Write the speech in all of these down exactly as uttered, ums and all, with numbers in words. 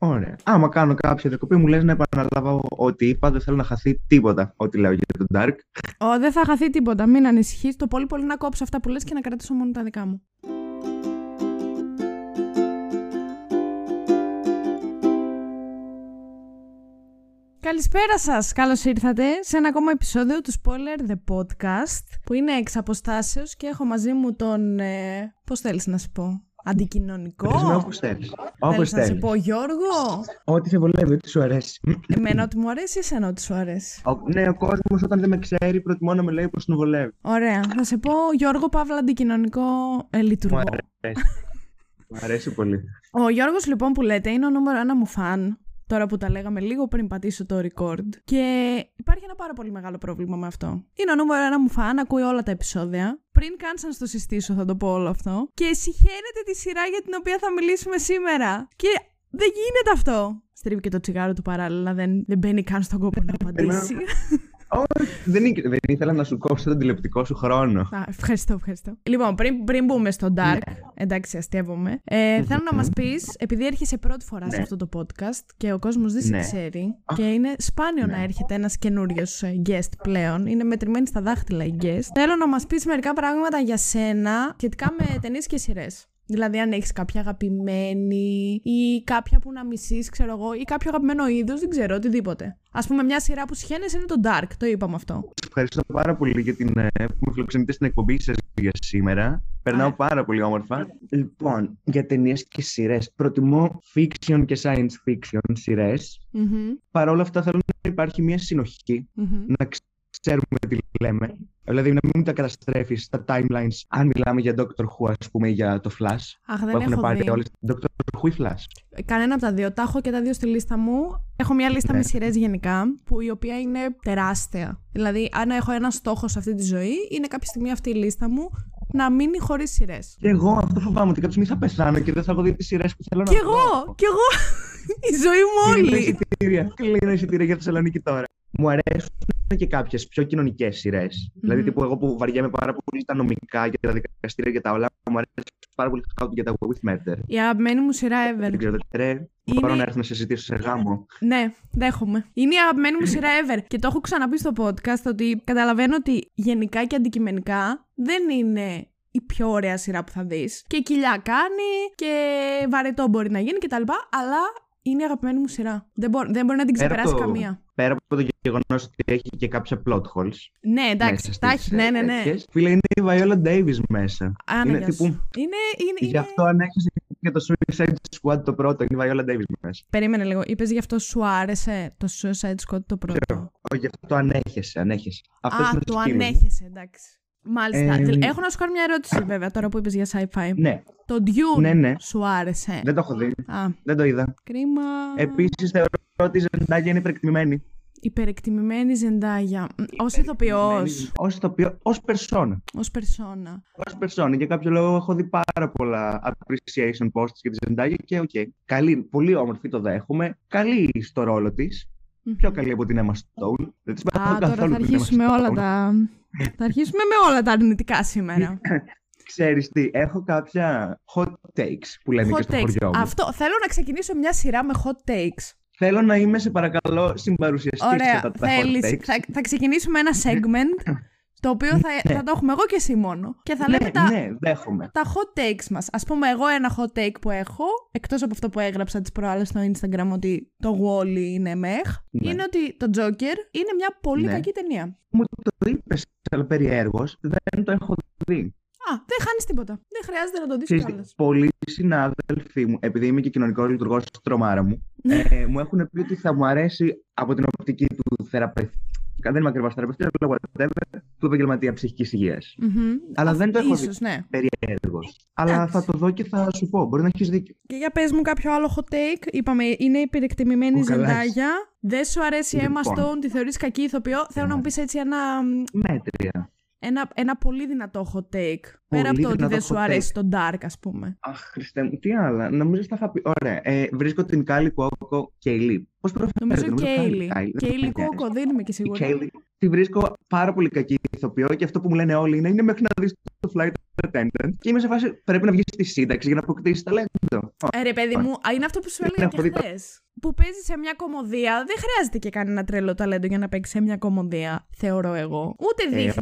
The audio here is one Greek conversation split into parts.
Ωραία. Άμα κάνω κάποια διακοπή, μου λες να επαναλάβω ότι είπα, δεν θέλω να χαθεί τίποτα. Ό,τι λέω για τον Dark. Ω, δεν θα χαθεί τίποτα. Μην ανησυχείς. Το πολύ πολύ να κόψω αυτά που λες και να κρατήσω μόνο τα δικά μου. Καλησπέρα σας, καλώς ήρθατε σε ένα ακόμα επεισόδιο του Spoiler The Podcast, που είναι εξ αποστάσεως και έχω μαζί μου τον, ε, πώς θέλεις να σου πω, αντικοινωνικό. Πες με όπως θέλεις. Όπως θέλεις. Να σου πω Γιώργο. Ό,τι σε βολεύει, ό,τι σου αρέσει. Εμένα ό,τι μου αρέσει, εσένα ό,τι σου αρέσει. Ο, ναι, ο κόσμος όταν δεν με ξέρει προτιμώ να με λέει πως τον βολεύει. Ωραία, θα σε πω Γιώργο Παύλα αντικοινωνικό ε, λειτουργό. Μου αρέσει. Μου αρέσει πολύ. Ο Γιώργος λοιπόν που λέτε είναι ο νούμερο ένα μου φαν. Τώρα που τα λέγαμε λίγο πριν πατήσω το record. Και υπάρχει ένα πάρα πολύ μεγάλο πρόβλημα με αυτό. Είναι ο νούμερο ένα μου φαν, ακούει όλα τα επεισόδια. Πριν καν σαν στο συστήσω θα το πω όλο αυτό. Και συχαίνεται τη σειρά για την οποία θα μιλήσουμε σήμερα. Και δεν γίνεται αυτό. Στρίβει και το τσιγάρο του παράλληλα, δεν, δεν μπαίνει καν στον κόπο να απαντήσει. Όχι, δεν, δεν ήθελα να σου κόψω τον τηλεοπτικό σου χρόνο. Α, ευχαριστώ, ευχαριστώ. Λοιπόν, πριν, πριν μπούμε στο Dark, yeah. εντάξει, αστεύομαι, ε, θέλω να μας πεις, επειδή έρχεσαι πρώτη φορά yeah. σε αυτό το podcast και ο κόσμος δεν yeah. σε ξέρει oh. και είναι σπάνιο yeah. να έρχεται ένας καινούριος guest πλέον, είναι μετρημένοι στα δάχτυλα οι guest, θέλω να μας πεις μερικά πράγματα για σένα σχετικά με ταινίες και σειρές. Δηλαδή, αν έχεις κάποια αγαπημένη ή κάποια που να μισείς, ξέρω εγώ, ή κάποιο αγαπημένο είδος, δεν ξέρω, οτιδήποτε. Ας πούμε, μια σειρά που σχένεσαι είναι το Dark, το είπαμε αυτό. Ευχαριστώ πάρα πολύ για την, που με φιλοξενείτε στην εκπομπή σας για σήμερα. Περνάω πάρα πολύ όμορφα. Λοιπόν, για ταινίες και σειρές. Προτιμώ fiction και science fiction σειρές. Mm-hmm. Παρ' όλα αυτά, θέλω να υπάρχει μια συνοχή, mm-hmm. να ξέρουμε τι λέμε. Δηλαδή, να μην τα καταστρέφεις στα timelines. Αν μιλάμε για Doctor Who, ας πούμε, ή για το Flash. Αχ, δεν που έχουν έχω πάρει δει. Όλες. Doctor Who ή Flash. Κανένα από τα δύο. Τα έχω και τα δύο στη λίστα μου. Έχω μια λίστα ναι. με σειρές γενικά, που η οποία είναι τεράστια. Δηλαδή, αν έχω ένα στόχο σε αυτή τη ζωή, είναι κάποια στιγμή αυτή η λίστα μου να μείνει χωρίς σειρές. Και εγώ αυτό φοβάμαι ότι κάποια στιγμή θα πεθάνω και δεν θα έχω δει τις σειρές που θέλω να δω. Κι εγώ, κι εγώ. Η ζωή μου όλη. Κλείνω εισιτήρια για Θεσσαλονίκη τώρα. Μου αρέσουν και κάποιες πιο κοινωνικές σειρές. Mm-hmm. Δηλαδή, τύπου εγώ που βαριέμαι πάρα πολύ τα νομικά για τα δικαστήρια και τα όλα, μου αρέσει πάρα πολύ How to Get Away with Murder. Η αγαπημένη μου σειρά ever. Δεν ξέρω, ρε. Είναι... Μπορώ να έρθω να σε συζητήσω σε γάμο. Ναι, δέχομαι. Είναι η αγαπημένη μου σειρά ever. Και το έχω ξαναπεί στο podcast ότι καταλαβαίνω ότι γενικά και αντικειμενικά δεν είναι η πιο ωραία σειρά που θα δεις. Και κοιλιά κάνει και βαρετό μπορεί να γίνει κτλ. Αλλά. Είναι η αγαπημένη μου σειρά. Δεν, μπο- δεν μπορεί να την ξεπεράσει πέρα καμία. Πέρα από το γεγονός ότι έχει και κάποια plot holes. Ναι, εντάξει, τα έχει. Ναι, ναι, ναι. Φίλε, είναι η Viola Davis μέσα. Άνα, είναι, τύπου... είναι, είναι. Γι' αυτό αν έχεις και το Suicide Squad το πρώτο, είναι η Viola Davis μέσα. Περίμενε λίγο. Είπες γι' αυτό σου άρεσε το Suicide Squad το πρώτο. Ξέρω. Όχι, γι' αυτό το ανέχεσαι. ανέχεσαι. Αυτό Α, το ανέχεσαι, εντάξει. Μάλιστα. Ε, Έχω να σου κάνω μια ερώτηση, βέβαια, τώρα που είπες για sci-fi. Ναι. Το Dune ναι, ναι. σου άρεσε. Δεν το έχω δει. Α. Δεν το είδα. Κρίμα. Επίσης, θεωρώ ότι η Zendaya είναι υπερεκτιμημένη. Υπερεκτιμημένη Zendaya. Ως ηθοποιός. Ως ηθοποιός. Ως περσόνα. Ως περσόνα. Ως περσόνα. Για κάποιο λόγο έχω δει πάρα πολλά appreciation posts για τη Zendaya και οκ. Okay. Καλή, πολύ όμορφη, το δέχομαι. Καλή στο ρόλο της. Mm-hmm. Πιο καλή από την Emma Stone. Δεν της παρακολουθώ καθόλου. Τώρα θα αρχίσουμε όλα τα. Θα αρχίσουμε με όλα τα αρνητικά σήμερα. Ξέρεις τι, έχω κάποια hot takes που λένε hot και στο takes. Χωριό μου. Αυτό, θέλω να ξεκινήσω μια σειρά με hot takes. Θέλω να είμαι, σε παρακαλώ, συμπαρουσιαστής κατά τα θέλεις. hot takes. Θα, θα ξεκινήσουμε ένα segment, το οποίο θα, ναι. θα το έχουμε εγώ και εσύ μόνο. Και θα λέμε ναι, τα, ναι, τα hot takes μας. Ας πούμε εγώ ένα hot take που έχω, εκτός από αυτό που έγραψα τις προάλλες στο Instagram ότι το WALL-E είναι μεχ, ναι. είναι ότι το Joker είναι μια πολύ ναι. κακή ταινία. Μου το είπες, αλλά περιέργως, δεν το έχω δει. Α, δεν χάνεις τίποτα. Δεν χρειάζεται να το δεις κιόλας. Πολλοί συνάδελφοί μου, επειδή είμαι και κοινωνικός λειτουργός τρομάρα μου, ε, μου έχουν πει ότι θα μου αρέσει από την οπτική του θεραπευτή. Δεν είμαι ακριβώς θεραπευτής, αλλά whatever, του επαγγελματία ψυχικής υγείας. Mm-hmm. Αλλά δεν το έχω ίσως, δει ναι. περιέργως. Αλλά yeah. θα το δω και θα σου πω. Μπορεί να έχεις δίκιο. Και για πες μου κάποιο άλλο hot take. Είπαμε, είναι υπερεκτιμημένη Ζεντάγια. Δεν σου αρέσει η Emma Stone, τη θεωρείς κακή ηθοποιό. Yeah. Θέλω να μου πεις έτσι ένα. Μέτρια. Ένα, ένα πολύ δυνατό hot take. Πολύ πέρα από το ότι δεν σου αρέσει το Dark, ας πούμε. Αχ, Χριστέ μου, τι άλλα. Νομίζω ότι θα είχα πει. Ωραία. Ε, βρίσκω την Kaley Cuoco Kaley. Πώς προφέρετε, νομίζω Kaley. Kaley Cuoco, δεν είμαι και σίγουρη. Τη βρίσκω πάρα πολύ κακή ηθοποιό και αυτό που μου λένε όλοι είναι, είναι μέχρι να δεις το Flight Attendant και είμαι σε φάση πρέπει να βγεις στη σύνταξη για να αποκτήσεις ταλέντο. Ρε παιδί μου, είναι αυτό που σου έλεγα και χθες. Που παίζει σε μια κομμωδία, δεν χρειάζεται και κανένα τρελό ταλέντο για να παίξει σε μια κομμωδία, θεωρώ εγώ. Ούτε δείχνεις.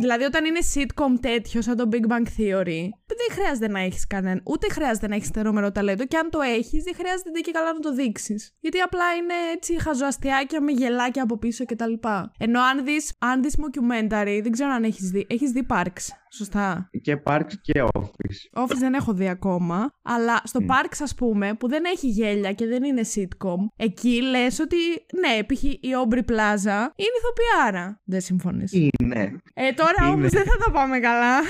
Δηλαδή, όταν είναι sitcom τέτοιο, σαν το Big Bang Theory, δεν χρειάζεται να έχεις κανένα. Ούτε χρειάζεται να έχεις τερόμενο ταλέντο. Και αν το έχεις, δεν χρειάζεται και καλά να το δείξεις. Γιατί απλά είναι έτσι χαζοαστιάκια με γελάκια από πίσω κτλ. Ενώ αν δεις, αν δεις mockumentary, δεν ξέρω αν έχεις δει. Έχεις δει Parks, σωστά. Και Parks και Office. Office δεν έχω δει ακόμα. Αλλά στο mm. Parks, ας πούμε, που δεν έχει γέλια και δεν είναι sitcom, εκεί λες ότι ναι, π.χ. η Aubrey Plaza είναι ηθοποιάρα. Δεν συμφωνείς? Είναι. Ε, τώρα είναι. Όμως δεν θα τα πάμε καλά.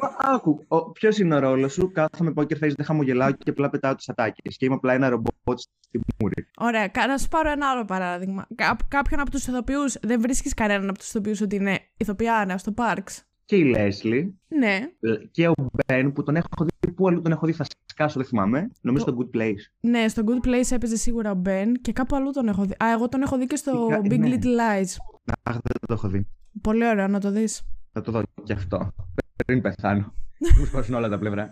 Μα άκου, ποιος είναι ο ρόλος σου? Κάθομαι poker face, δεν χαμογελάω και απλά πετάω τους ατάκες. Και είμαι απλά ένα ρομπότ στην μούρη. Ωραία, να σου πάρω ένα άλλο παράδειγμα. Κά- κάποιον από τους ηθοποιούς, δεν βρίσκεις κανέναν από τους ηθοποιούς ότι είναι ηθοποιάρα στο Parks? Και η Leslie. Ναι. Και ο Ben που τον έχω δει. Πού αλλού τον έχω δει, θα σκάσω, δεν θυμάμαι. Νομίζω το... στο Good Place. Ναι, στο Good Place έπαιζε σίγουρα ο Ben και κάπου αλλού τον έχω δει. Α, εγώ τον έχω δει και στο και... Big ναι. Little Lies. Αχ, δεν το έχω δει. Πολύ ωραίο, να το δεις. Θα το δω και αυτό. Πριν πεθάνω. Μου σπάσουν όλα τα πλευρά.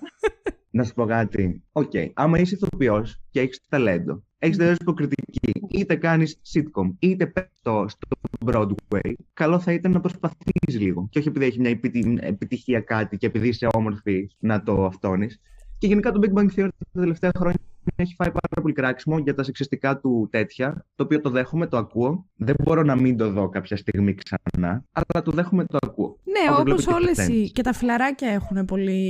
Να σου πω κάτι. Οκ, okay. Άμα είσαι ηθοποιός και έχεις ταλέντο, έχεις τελειώσει υποκριτική, είτε κάνεις sitcom, είτε πέφτω στο Broadway, καλό θα ήταν να προσπαθείς λίγο. Και όχι επειδή έχει μια επιτι... επιτυχία κάτι και επειδή είσαι όμορφη να το αυτόνεις. Και γενικά το Big Bang Theory τα τελευταία χρόνια έχει φάει πάρα πολύ κράξιμο για τα σεξιστικά του τέτοια, το οποίο το δέχομαι, το ακούω. Δεν μπορώ να μην το δω κάποια στιγμή ξανά, αλλά το δέχομαι, το ακούω. Ναι, όπως όλες οι... και τα φιλαράκια έχουν πολύ...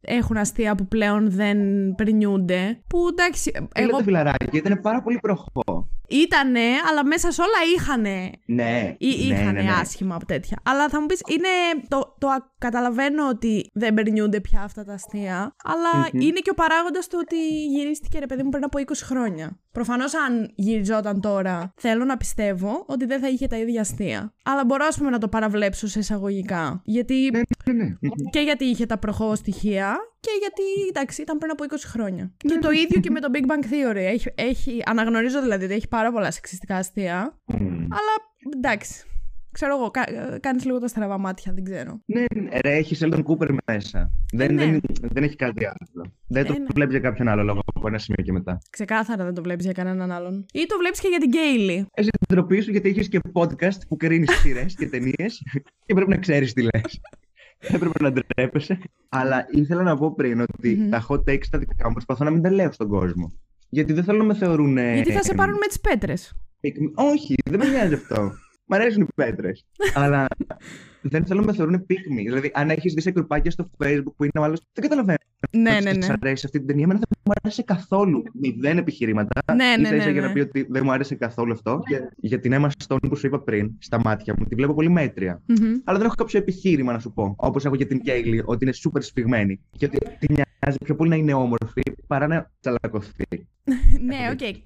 έχουν αστεία που πλέον δεν περνιούνται. Που εντάξει... Έλα εγώ... τα φιλαράκια, ήταν πάρα πολύ προχώ. Ήτανε, αλλά μέσα σε όλα είχανε. Ναι, ή, ναι, είχανε ναι, ναι. άσχημα από τέτοια. Αλλά θα μου πεις, είναι. Το, το καταλαβαίνω ότι δεν περνιούνται πια αυτά τα αστεία, αλλά mm-hmm. είναι και ο παράγοντας του ότι γυρίστηκε, ρε παιδί μου, πριν από είκοσι χρόνια. Προφανώς, αν γυριζόταν τώρα, θέλω να πιστεύω ότι δεν θα είχε τα ίδια αστεία. Αλλά μπορώ, ας πούμε, να το παραβλέψω σε εισαγωγικά. Γιατί. Ναι, ναι, ναι. Και γιατί είχε τα προχώ στοιχεία. Και γιατί, εντάξει, ήταν πριν από είκοσι χρόνια. Και το ίδιο και με το Big Bang Theory. Έχει, έχει, αναγνωρίζω δηλαδή ότι έχει πάρα πολλά σεξιστικά αστεία. Mm. Αλλά εντάξει. Ξέρω εγώ, κα, κάνεις λίγο τα στραβά μάτια, δεν ξέρω. Ναι, ρε, έχει Sheldon Cooper μέσα. Δεν, ναι. δεν, δεν έχει κάτι άλλο. Δεν ε, το ναι. βλέπει για κάποιον άλλο λόγο από ένα σημείο και μετά. Ξεκάθαρα δεν το βλέπει για κανέναν άλλον. Ή το βλέπει και για την Κέιλι. Εσύ την ντροπή σου, γιατί έχει και podcast που κρίνει σειρές και ταινίες και πρέπει να ξέρει τι λε. Έπρεπε να ντρέπεσαι. Αλλά ήθελα να πω πριν ότι mm-hmm. τα hot takes τα δικά μου προσπαθώ να μην τα λέω στον κόσμο. Γιατί δεν θέλω να με θεωρούν. Γιατί θα σε πάρουν με τις πέτρες. Όχι, δεν με νοιάζει αυτό. Μ' αρέσουν οι πέτρες. Αλλά δεν θέλω να με θεωρούν πίκμη. Δηλαδή, αν έχεις δει σε κρουπάκια στο Facebook που είναι ο άλλος. Δεν καταλαβαίνω. Ναι, ναι, ναι. Σας αρέσει αυτή την ταινία. Εμένα δεν μου άρεσε καθόλου. Μηδέν επιχειρήματα. Ναι, ναι, ναι. Για να πει ότι δεν μου άρεσε καθόλου αυτό. Για την Emma Stone που σου είπα πριν, στα μάτια μου, τη βλέπω πολύ μέτρια. Αλλά δεν έχω κάποιο επιχείρημα να σου πω. Όπως έχω για την Κέιλι, ότι είναι σούπερ σφιγμένη. Και ότι τη νοιάζει πιο πολύ να είναι όμορφη παρά να τσαλακωθεί. Ναι, οκ.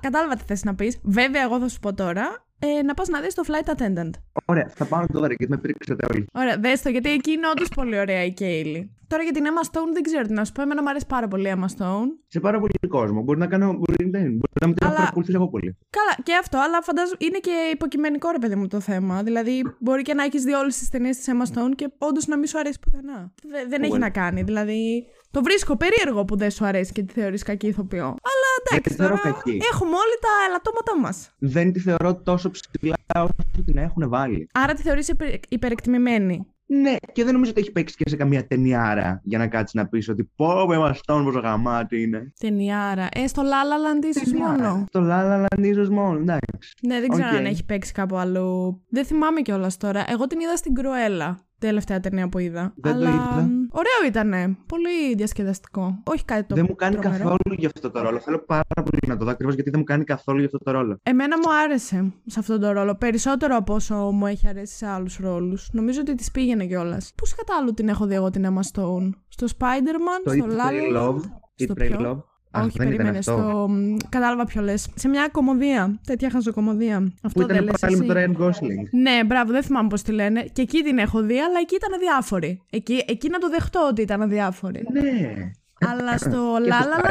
Κατάλαβα τι θες να πεις. Βέβαια, εγώ θα σου πω τώρα. Ε, να πας να δεις το Flight Attendant. Ωραία, θα πάω τώρα γιατί με πήρξατε όλοι. Ωραία, δες το, γιατί εκεί είναι όντως πολύ ωραία η Κέιλι. Τώρα για την Emma Stone δεν ξέρω τι να σου πω. Εμένα μου αρέσει πάρα πολύ η Emma Stone. Σε πάρα πολύ κόσμο. Μπορεί να κάνω. Μπορεί, ναι, μπορεί να μην την παρακολουθήσω εγώ πολύ. Καλά, και αυτό, αλλά φαντάζομαι είναι και υποκειμενικό, ρε παιδί μου, το θέμα. Δηλαδή, μπορεί και να έχεις δει όλες τις ταινίες της Emma Stone και όντως να μην σου αρέσει πουθενά. Δε, δεν well. έχει να κάνει. Δηλαδή, το βρίσκω περίεργο που δεν σου αρέσει και τη θεωρείς κακή ηθοποιό. Αλλά εντάξει, τώρα έχουμε όλοι τα ελαττώματά μας. Δεν τη θεωρώ τόσο ψηλά όσο την έχουν βάλει. Άρα τη θεωρείς υπερ, υπερεκτιμημένη. Ναι, και δεν νομίζω ότι έχει παίξει και σε καμία ταινιάρα για να κάτσεις να πεις ότι πω με μαστόν πόσο γαμάτι είναι. Ταινιάρα. Ε, στο La La Land ίσως μόνο. Στο La La Land ίσως μόνο, εντάξει. Ναι, δεν ξέρω okay. αν έχει παίξει κάπου αλλού. Δεν θυμάμαι κιόλας τώρα. Εγώ την είδα στην Κρουέλα. Τελευταία ταινία που είδα. Δεν αλλά... το είδα. Ωραίο ήτανε. Πολύ διασκεδαστικό. Όχι κάτι το. Δεν μου κάνει τρομερό. Καθόλου γι' αυτό το ρόλο. Θέλω πάρα πολύ να το δω ακριβώς γιατί δεν μου κάνει καθόλου γι' αυτό το ρόλο. Εμένα μου άρεσε σε αυτόν τον ρόλο. Περισσότερο από όσο μου έχει αρέσει σε άλλους ρόλους. Νομίζω ότι της πήγαινε κιόλας. Πώς κατά άλλου την έχω δει εγώ την Emma Stone? Στο Spider-Man, το στο La La Land. Στο Love. Α, όχι, περίμενε. Στο... Κατάλαβα ποιο λες. Σε μια κομμωδία. Τέτοια χαζοκομμωδία. Αυτό δεν λες εσύ. Που ήταν πάλι με το Ryan Gosling. Ναι, μπράβο, δεν θυμάμαι πώς τη λένε. Και εκεί την έχω δει, αλλά εκεί ήταν αδιάφορη. Εκεί, εκεί να το δεχτώ ότι ήταν αδιάφορη. Ναι. Αλλά στο La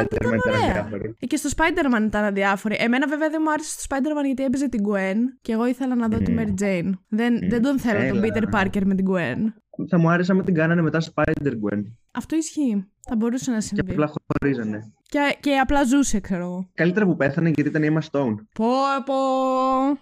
La Land ήταν ωραία. Και στο Spider-Man ήταν αδιάφορη. Εμένα βέβαια δεν μου άρεσε στο Spider-Man γιατί έπαιζε την Gwen. Και εγώ ήθελα να δω mm. τη Mary Jane. Δεν, mm. δεν τον θέλω τον Peter Parker με την Gwen. θα μου άρεσε άμα την κάνανε μετά Spider-Gwen. Αυτό ισχύει. Θα μπορούσε να συμβεί. Και απλά χωρίζανε. Και, και απλά ζούσε, ξέρω εγώ. Καλύτερα που πέθανε γιατί ήταν η Emma Stone. Πω, πω.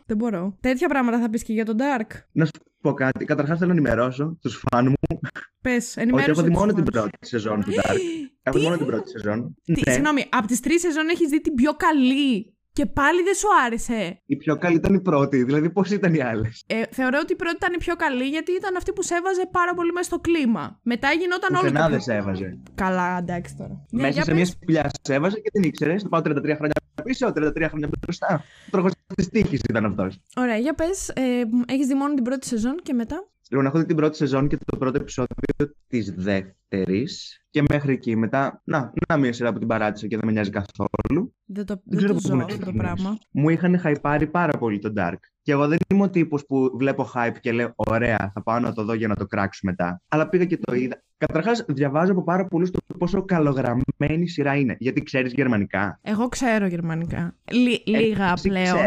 Δεν μπορώ. Τέτοια πράγματα θα πεις και για τον Dark. Να σου πω κάτι. Καταρχάς θέλω να ενημερώσω τους φαν μου. Πες, ενημέρωσε. Ότι έχω δει μόνο την πρώτη σεζόν του Dark. Έχω δει μόνο την πρώτη σεζόν. Τι, συγγνώμη, από τις τρεις σεζόν έχεις δει την πιο καλή. Και πάλι δεν σου άρεσε. Η πιο καλή ήταν η πρώτη, δηλαδή πώς ήταν οι άλλες. Ε, θεωρώ ότι η πρώτη ήταν η πιο καλή γιατί ήταν αυτή που σε έβαζε πάρα πολύ μέσα στο κλίμα. Μετά γινόταν όλο το κλίμα. Πουθενά δεν σε έβαζε. Καλά, εντάξει τώρα. Μέσα για σε πες... μια σπηλιά σε έβαζε και την ήξερες. Το πάω τριάντα τρία χρόνια πίσω, τριάντα τρία χρόνια μπροστά. Ο τροχός της τύχης ήταν αυτός. Ωραία, για πες, ε, έχεις δει μόνο την πρώτη σεζόν και μετά. Λοιπόν, έχω δει την πρώτη σεζόν και το πρώτο επεισόδιο της δεύτερης. Και μέχρι εκεί μετά, να, να μία σειρά που την παράτησα και δεν με νοιάζει καθόλου. Δεν το, δεν δεν το ζω αυτό το πράγμα. Μου είχαν χαϊπάρει πάρα πολύ το Dark. Και εγώ δεν είμαι ο τύπος που βλέπω hype και λέω ωραία, θα πάω να το δω για να το κράξω μετά. Αλλά πήγα και το είδα. Καταρχάς, διαβάζω από πάρα πολλούς το πόσο καλογραμμένη η σειρά είναι. Γιατί ξέρεις γερμανικά. Εγώ ξέρω γερμανικά. Λι, λίγα έτσι, πλέον.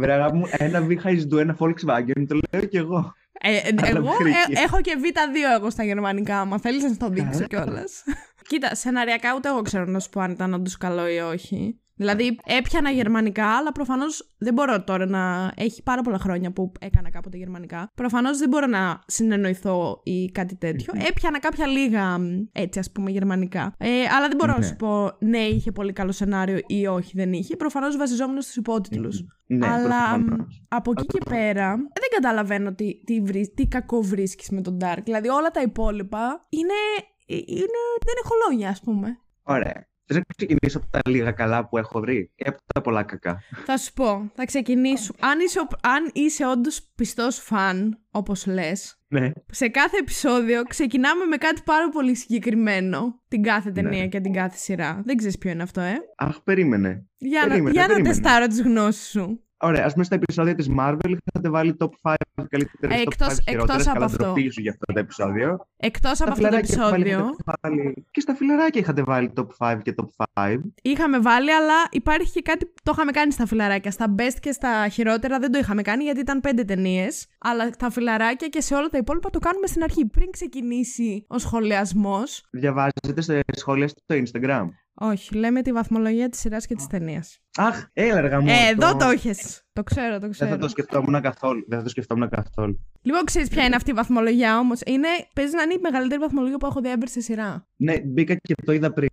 Βρε αγάπη μου, ένα Β Χ Δ, ένα Volkswagen, το λέω κι εγώ. Ε, ε, εγώ ε, έχω και βι δύο εγώ στα γερμανικά, άμα θέλεις να το δείξω κιόλας. Κοίτα, σεναριακά ούτε εγώ ξέρω να σου πω αν ήταν όντως καλό ή όχι. Δηλαδή έπιανα γερμανικά, αλλά προφανώς δεν μπορώ τώρα να... Έχει πάρα πολλά χρόνια που έκανα κάποτε γερμανικά. Προφανώς δεν μπορώ να συνεννοηθώ ή κάτι τέτοιο. Έπιανα κάποια λίγα έτσι ας πούμε γερμανικά. Ε, αλλά δεν μπορώ ναι. να σου πω ναι είχε πολύ καλό σενάριο ή όχι δεν είχε. Προφανώς βασιζόμουν στους υπότιτλους. Ναι, αλλά προφανώς. Από εκεί και πέρα δεν καταλαβαίνω τι, τι, βρίσ, τι κακό βρίσκεις με τον Dark. Δηλαδή όλα τα υπόλοιπα είναι, είναι, δεν είναι χολόγια ας πούμε. Ωραία. Δεν θα ξεκινήσω από τα λίγα καλά που έχω βρει ή από τα πολλά κακά. Θα σου πω, θα ξεκινήσω. Αν είσαι, αν είσαι όντως πιστός φαν, όπως λες, ναι. σε κάθε επεισόδιο ξεκινάμε με κάτι πάρα πολύ συγκεκριμένο. Την κάθε ταινία ναι. και την κάθε σειρά. Δεν ξέρεις ποιο είναι αυτό, ε. Αχ, περίμενε. Για, περίμενε, για περίμενε. να τεστάρω τις γνώσεις σου. Ωραία, ας πούμε στα επεισόδια της Marvel είχατε βάλει top πέντε καλύτερες, εκτός, top πέντε χειρότερες, καλά ντροπή σου για αυτό το επεισόδιο. Εκτός από αυτό το επεισόδιο. Βάλει, και στα φιλαράκια είχατε βάλει top πέντε και top πέντε. Είχαμε βάλει, αλλά υπάρχει και κάτι το είχαμε κάνει στα φιλαράκια. Στα best και στα χειρότερα δεν το είχαμε κάνει γιατί ήταν πέντε ταινίες. Αλλά τα φιλαράκια και σε όλα τα υπόλοιπα το κάνουμε στην αρχή, πριν ξεκινήσει ο σχολιασμός. Διαβάζετε σε σχόλια στο Instagram. Όχι, λέμε τη βαθμολογία της σειράς και της ταινίας. Αχ, έλεργα μου. Ε, εδώ το είχες. Το ξέρω, το ξέρω. Δεν θα το σκεφτόμουν καθόλου. Δεν θα το σκεφτόμουν καθόλου. Λοιπόν, ξέρεις ποια είναι αυτή η βαθμολογία όμως. Είναι, παίζει να είναι η μεγαλύτερη βαθμολογία που έχω δει έμπρε σε σειρά. Ναι, μπήκα και το είδα πριν.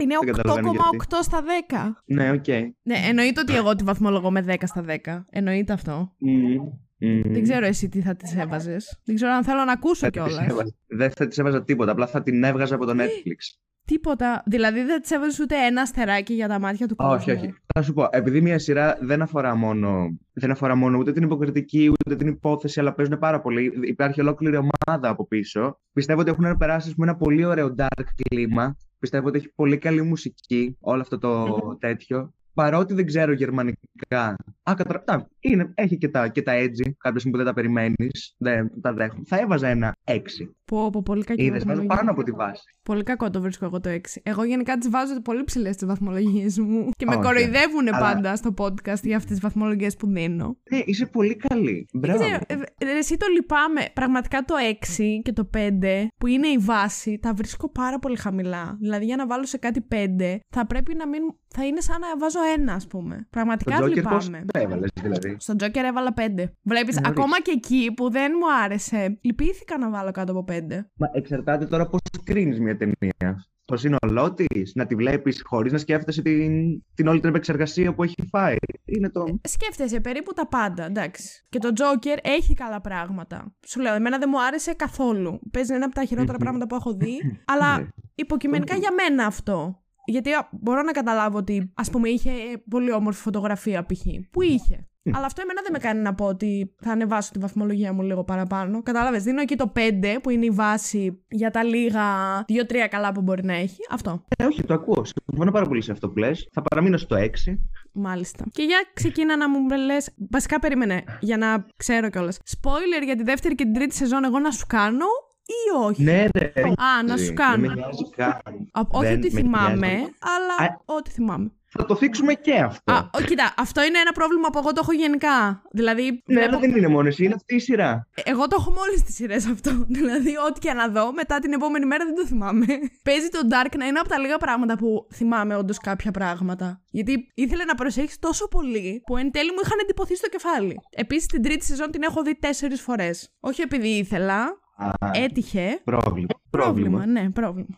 Είναι οκτώ κόμμα οκτώ στα δέκα. Ναι, οκ. Okay. Ναι, εννοείται ότι εγώ τη βαθμολογώ με δέκα στα δέκα. Εννοείται αυτό. Mm. Mm. Δεν ξέρω εσύ τι θα τις έβαζες. Δεν ξέρω αν θέλω να ακούσω κιόλας. Δεν θα τις έβαζα τίποτα. Απλά θα την έβγαζα από το Netflix. Τίποτα. Δηλαδή δεν της έβαζες ούτε ένα αστεράκι για τα μάτια του κόσμου. Όχι, όχι. Θα σου πω, επειδή μια σειρά δεν αφορά μόνο, δεν αφορά μόνο ούτε την υποκριτική, ούτε την υπόθεση, αλλά παίζουν πάρα πολύ. Υπάρχει ολόκληρη ομάδα από πίσω. Πιστεύω ότι έχουν περάσει με ένα πολύ ωραίο dark κλίμα. Πιστεύω ότι έχει πολύ καλή μουσική, όλο αυτό το τέτοιο. Παρότι δεν ξέρω γερμανικά. Α, κατα... είναι, έχει και τα, και τα edgy. Κάποια στιγμή που δεν τα περιμένεις, δεν τα δέχομαι. Θα έβαζα ένα έξι. Πω, πω, πολύ κακή. Είδες, βάζω πάνω από τη βάση. Πολύ κακό το βρίσκω εγώ το έξι. Εγώ γενικά τις βάζω πολύ ψηλές τις βαθμολογίες μου. Και με okay. κοροϊδεύουν αλλά... πάντα στο podcast για αυτές τις βαθμολογίες που δίνω. Ναι, είσαι πολύ καλή. Μπράβο. Ξέρω, ε, εσύ το λυπάμαι. Πραγματικά το έξι και το πέντε, που είναι η βάση, τα βρίσκω πάρα πολύ χαμηλά. Δηλαδή για να βάλω σε κάτι πέντε, θα πρέπει να μην. Θα είναι σαν να βάζω ένα, ας πούμε. Πραγματικά λυπάμαι. Έβαλες, δηλαδή. Στον Joker έβαλα πέντε. Βλέπεις, Μωρίς. ακόμα και εκεί που δεν μου άρεσε, λυπήθηκα να βάλω κάτω από πέντε. Μα εξαρτάται τώρα πώς κρίνεις μια ταινία. Το σύνολό της, να τη βλέπεις χωρίς να σκέφτεσαι την, την όλη την επεξεργασία που έχει φάει. Είναι το... ε, σκέφτεσαι περίπου τα πάντα, εντάξει. Και το Joker έχει καλά πράγματα. Σου λέω, εμένα δεν μου άρεσε καθόλου. Παίζει ένα από τα χειρότερα πράγματα που έχω δει, αλλά υποκειμενικά για μένα αυτό. Γιατί μπορώ να καταλάβω ότι, ας πούμε, είχε πολύ όμορφη φωτογραφία π.χ. Που είχε. Mm. Αλλά αυτό εμένα δεν με κάνει να πω ότι θα ανεβάσω τη βαθμολογία μου λίγο παραπάνω. Κατάλαβες, δίνω εκεί το πέντε που είναι η βάση για τα λίγα δύο τρία καλά που μπορεί να έχει. Αυτό. Ε, όχι, το ακούω. Συμφωνώ πάρα πολύ σε αυτό που λες. Θα παραμείνω στο έξι. Μάλιστα. Και για ξεκίνα να μου λες. Βασικά περίμενε, για να ξέρω κιόλας. Spoiler για τη δεύτερη και την τρίτη σεζόν εγώ να σου κάνω. Ή όχι. Ναι, ναι. Α, να σου κάνω. Όχι ότι θυμάμαι, αλλά ό,τι θυμάμαι. Θα το θίξουμε και αυτό. Α, ο, κοίτα, αυτό είναι ένα πρόβλημα που εγώ το έχω γενικά. Δηλαδή, ναι, αλλά δεν είναι μόνο εσύ, είναι αυτή η σειρά. Εγώ το έχω με όλες τις σειρές αυτό. Δηλαδή, ό,τι και να δω, μετά την επόμενη μέρα δεν το θυμάμαι. Παίζει το Dark να είναι από τα λίγα πράγματα που θυμάμαι όντως κάποια πράγματα. Γιατί ήθελε να προσέχεις τόσο πολύ που εν τέλει μου είχαν εντυπωθεί στο κεφάλι. Επίσης, την τρίτη σεζόν την έχω δει τέσσερις φορές. Όχι επειδή ήθελα. Α, έτυχε. Πρόβλημα. Πρόβλημα, ναι, πρόβλημα.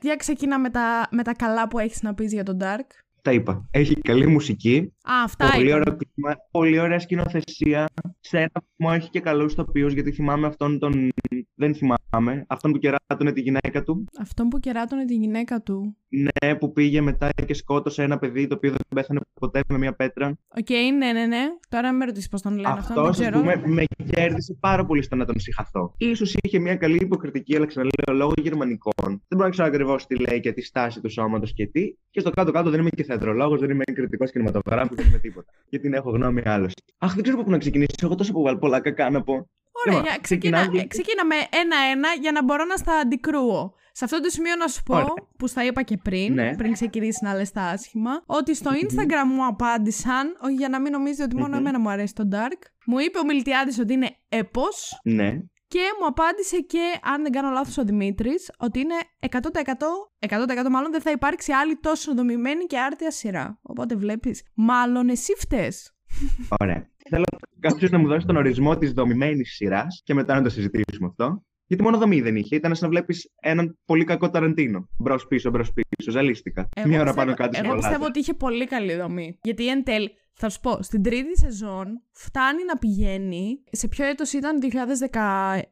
Για ξεκινά με τα, με τα καλά που έχεις να πεις για τον Dark. Τα είπα. Έχει καλή μουσική. Α, αυτά πολύ είναι. Ωραία κλίμα, πολύ ωραία σκηνοθεσία. Σε ένα βαθμό έχει και καλούς τοπίους, γιατί θυμάμαι αυτόν τον. Δεν θυμάμαι. Αυτόν που κεράτωνε τη γυναίκα του. Αυτόν που κεράτωνε τη γυναίκα του. Ναι, που πήγε μετά και σκότωσε ένα παιδί το οποίο δεν πέθανε ποτέ με μια πέτρα. Οκ, okay, ναι, ναι, ναι. Τώρα με ρωτήσει πώς τον λένε αυτό. Αυτό, α πούμε, με κέρδισε πάρα πολύ στο να τον συγχαθώ. Ίσως είχε μια καλή υποκριτική, αλλά ξαναλέω λόγω γερμανικών. Δεν μπορώ να ξέρω ακριβώς τι λέει και τη στάση του σώματος και τι. Και στο κάτω-κάτω δεν είμαι και θεατρολόγος, δεν είμαι κριτικός κινηματογράφος, δεν είμαι τίποτα. Γιατί την έχω γνώμη άλλος. Αχ, δεν ξέρω πού να ξεκινήσω. Εγώ τόσο πολλά κακά να πω. Ωραία, λοιπόν, ξεκινάμε ξεκινά, ξεκινά ένα-ένα για να μπορώ να στα αντικρούω. Σε αυτό το σημείο να σου πω, ωραία, που στα είπα και πριν, ναι, πριν ξεκινήσει να λες τα άσχημα, ότι στο Instagram μου απάντησαν, όχι για να μην νομίζετε ότι μόνο εμένα μου αρέσει το Dark, μου είπε ο Μιλτιάδης ότι είναι έπος, ναι, και μου απάντησε και, αν δεν κάνω λάθος, ο Δημήτρης, ότι είναι εκατό τοις εκατό μάλλον δεν θα υπάρξει άλλη τόσο δομημένη και άρτια σειρά. Οπότε βλέπεις, μάλλον εσύ φταίς. Ωραία. Θέλω κάποιος να μου δώσει τον ορισμό της δομημένης σειράς και μετά να το συζητήσουμε αυτό. Γιατί μόνο δομή δεν είχε. Ήταν σαν να βλέπεις έναν πολύ κακό Ταραντίνο. Μπρος-πίσω, μπρος-πίσω. Ζαλίστηκα. Εγώ Μια ώρα πάνω κάτω. Εγώ πιστεύω ότι είχε πολύ καλή δομή. Γιατί εν τέλει, θα σου πω, στην τρίτη σεζόν φτάνει να πηγαίνει. Σε ποιο έτος ήταν, δύο χιλιάδες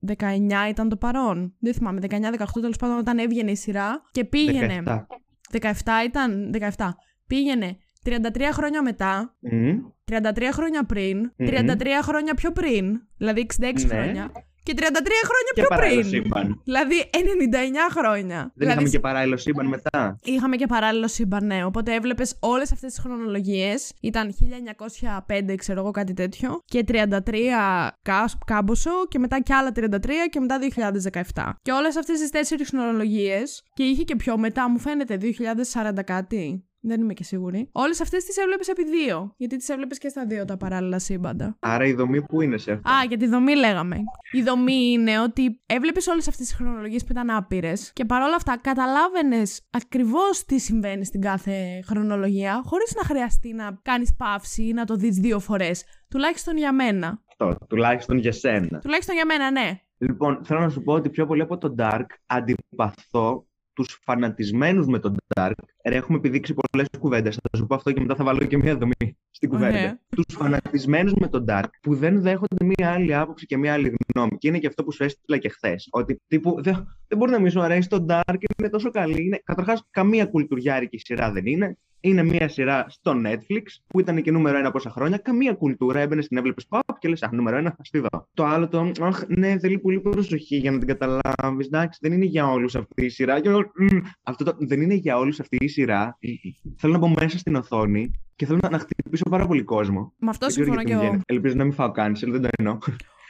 δεκαεννιά ήταν το παρόν. Δεν θυμάμαι, δεκαεννιά δεκαοκτώ τέλος πάντων, όταν έβγαινε η σειρά. Και πήγαινε. δεκαεπτά, δεκαεπτά ήταν. δεκαεπτά. Πήγαινε. τριάντα τρία χρόνια μετά, mm. τριάντα τρία χρόνια πριν, mm. τριάντα τρία χρόνια πιο πριν, δηλαδή εξήντα έξι ναι. χρόνια και τριάντα τρία χρόνια και πιο πριν, σύμπαν. Δηλαδή ενενήντα εννιά χρόνια. Δεν δηλαδή, είχαμε και παράλληλο σύμπαν μετά. Είχαμε και παράλληλο σύμπαν, ναι, οπότε έβλεπες όλες αυτές τις χρονολογίες, ήταν χίλια εννιακόσια πέντε ξέρω εγώ κάτι τέτοιο και τριάντα τρία κάμποσο και μετά και άλλα τριάντα τρία και μετά δύο χιλιάδες δεκαεπτά. Και όλες αυτές τις τέσσερις χρονολογίες και είχε και πιο μετά μου φαίνεται δύο χιλιάδες σαράντα κάτι. Δεν είμαι και σίγουρη. Όλες αυτές τις έβλεπες επί δύο. Γιατί τις έβλεπες και στα δύο τα παράλληλα σύμπαντα. Άρα η δομή που είναι σε αυτό. Α, για τη δομή λέγαμε. Η δομή είναι ότι έβλεπες όλες αυτές τις χρονολογίες που ήταν άπειρες και παρόλα αυτά καταλάβαινες ακριβώς τι συμβαίνει στην κάθε χρονολογία, χωρίς να χρειαστεί να κάνεις παύση ή να το δεις δύο φορές. Τουλάχιστον για μένα. Αυτό. Τουλάχιστον για σένα. Τουλάχιστον για μένα, ναι. Λοιπόν, θέλω να σου πω ότι πιο πολύ από τον Dark αντιπαθώ τους φανατισμένους με τον Dark. Έχουμε επιδείξει πολλές κουβέντες. Θα σου πω αυτό και μετά θα βάλω και μία δομή στην κουβέντα. Okay. Τους φανατισμένους με τον Dark που δεν δέχονται μία άλλη άποψη και μία άλλη γνώμη. Και είναι και αυτό που σου έστειλα και χθες. Ότι τύπου δεν δε μπορεί να μη σου αρέσει τον Dark, είναι τόσο καλή. Είναι, καταρχάς, καμία κουλτουριάρικη σειρά δεν είναι. Είναι μία σειρά στο Netflix που ήταν και νούμερο ένα πόσα χρόνια. Καμία κουλτούρα. Έμπαινε στην έβλεπε pop και λε: Α, νούμερο ένα, θα στη δω. Το άλλο το. Αχ, ναι, θέλει πολύ προσοχή για να την καταλάβει. Εντάξει, δεν είναι για όλου αυτή η σειρά. Και, μ, αυτό το, δεν είναι για όλου αυτή η σειρά. Θέλω να μπω μέσα στην οθόνη και θέλω να, να χτυπήσω πάρα πολύ κόσμο. Με αυτό συμφωνώ και εγώ. Ελπίζω να μην φάω cancel, δεν το εννοώ.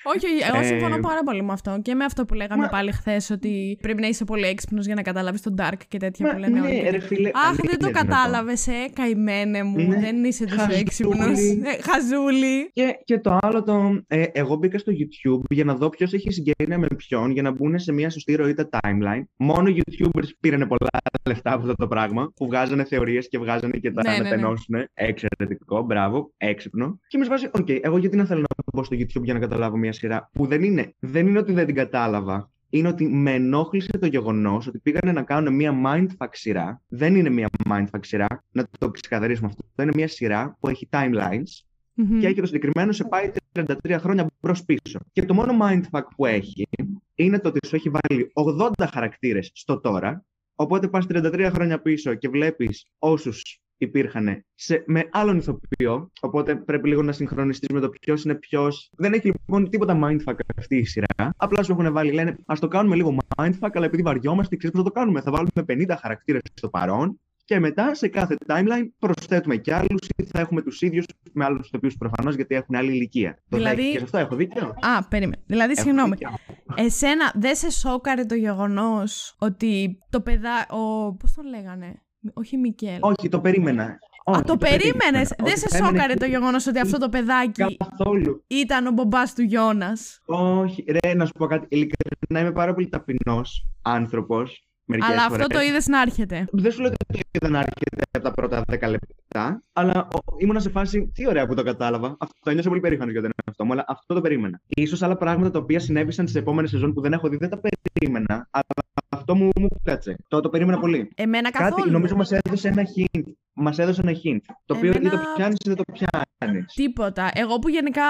Όχι, εγώ συμφωνώ πάρα πολύ με αυτό. Και με αυτό που λέγαμε μα... πάλι χθες, ότι πρέπει να είσαι πολύ έξυπνος για να καταλάβεις τον Dark και τέτοια μα, που λένε ναι, όλοι. Ρε, φίλε, αχ, δεν το κατάλαβες, ε, καημένε μου. Ναι. Δεν είσαι τόσο έξυπνος. Ε, χαζούλη. Και, και το άλλο, το, ε, εγώ μπήκα στο YouTube για να δω ποιος έχει συγγένεια με ποιον, για να μπουν σε μια σωστή ροή τα timeline. Μόνο οι YouTubers πήρανε πολλά λεφτά από αυτό το πράγμα, που βγάζανε θεωρίες και βγάζανε και τα ναι, ανατενώσουν. Ναι, ναι. Εξαιρετικό, μπράβο, έξυπνο. Και με βάζει, οκ, okay, εγώ γιατί να θέλω να μπω στο YouTube για να καταλάβω μια σειρά που δεν είναι. Δεν είναι ότι δεν την κατάλαβα. Είναι ότι με ενόχλησε το γεγονός ότι πήγανε να κάνουν μια mindfuck σειρά. Δεν είναι μια mindfuck σειρά. Να το ξεκαθαρίσουμε αυτό. Είναι μια σειρά που έχει timelines. Mm-hmm. Και έχει το συγκεκριμένο σε πάει τριάντα τρία χρόνια μπρος πίσω. Και το μόνο mindfuck που έχει είναι το ότι σου έχει βάλει ογδόντα χαρακτήρες στο τώρα. Οπότε πας τριάντα τρία χρόνια πίσω και βλέπεις όσους υπήρχαν σε, με άλλον ηθοποιό, οπότε πρέπει λίγο να συγχρονιστείς με το ποιος είναι ποιος. Δεν έχει λοιπόν τίποτα mindfuck αυτή η σειρά. Απλά σου έχουν βάλει, λένε, ας το κάνουμε λίγο mindfuck, αλλά επειδή βαριόμαστε, ξέρεις πώς θα το κάνουμε. Θα βάλουμε πενήντα χαρακτήρες στο παρόν και μετά σε κάθε timeline προσθέτουμε κι άλλους ή θα έχουμε τους ίδιους με άλλους ηθοποιούς προφανώς, γιατί έχουν άλλη ηλικία. Δηλαδή... Το και σε αυτό έχω δίκιο. Α, περίμενε. Δηλαδή, έχω συγγνώμη. Δίκιο. Εσένα δεν σε σόκαρε το γεγονός ότι το παιδά. Ο... Πώς το λέγανε. Όχι Μικέλ. Όχι, το περίμενα. Όχι, Α, το, το περίμενες. Δεν σε σόκαρε το γεγονός ότι αυτό το παιδάκι καθόλου. Ήταν ο μπομπάς του Γιώνας. Όχι. Ρε, να σου πω κάτι. Ειλικρινά είμαι πάρα πολύ ταπεινός άνθρωπος. Αλλά φορές. Αυτό το είδες να έρχεται. Δεν σου λέω ότι δεν έρχεται από τα πρώτα δέκα λεπτά, αλλά ήμουν σε φάση. Τι ωραία που το κατάλαβα. Αυτό ένιωσα πολύ περήφανος για τον εαυτό μου, αλλά αυτό το περίμενα. Ίσως άλλα πράγματα τα οποία συνέβησαν σε επόμενη σεζόν που δεν έχω δει δεν τα περίμενα, αλλά αυτό μου κάτσε. Το, το περίμενα πολύ. Εμένα καθόλου. Κάτι, νομίζω μας έδωσε ένα hint. Μας έδωσε ένα hint. Το οποίο Εμένα... ή το πιάνει ή δεν το πιάνει. Τίποτα. Εγώ που γενικά.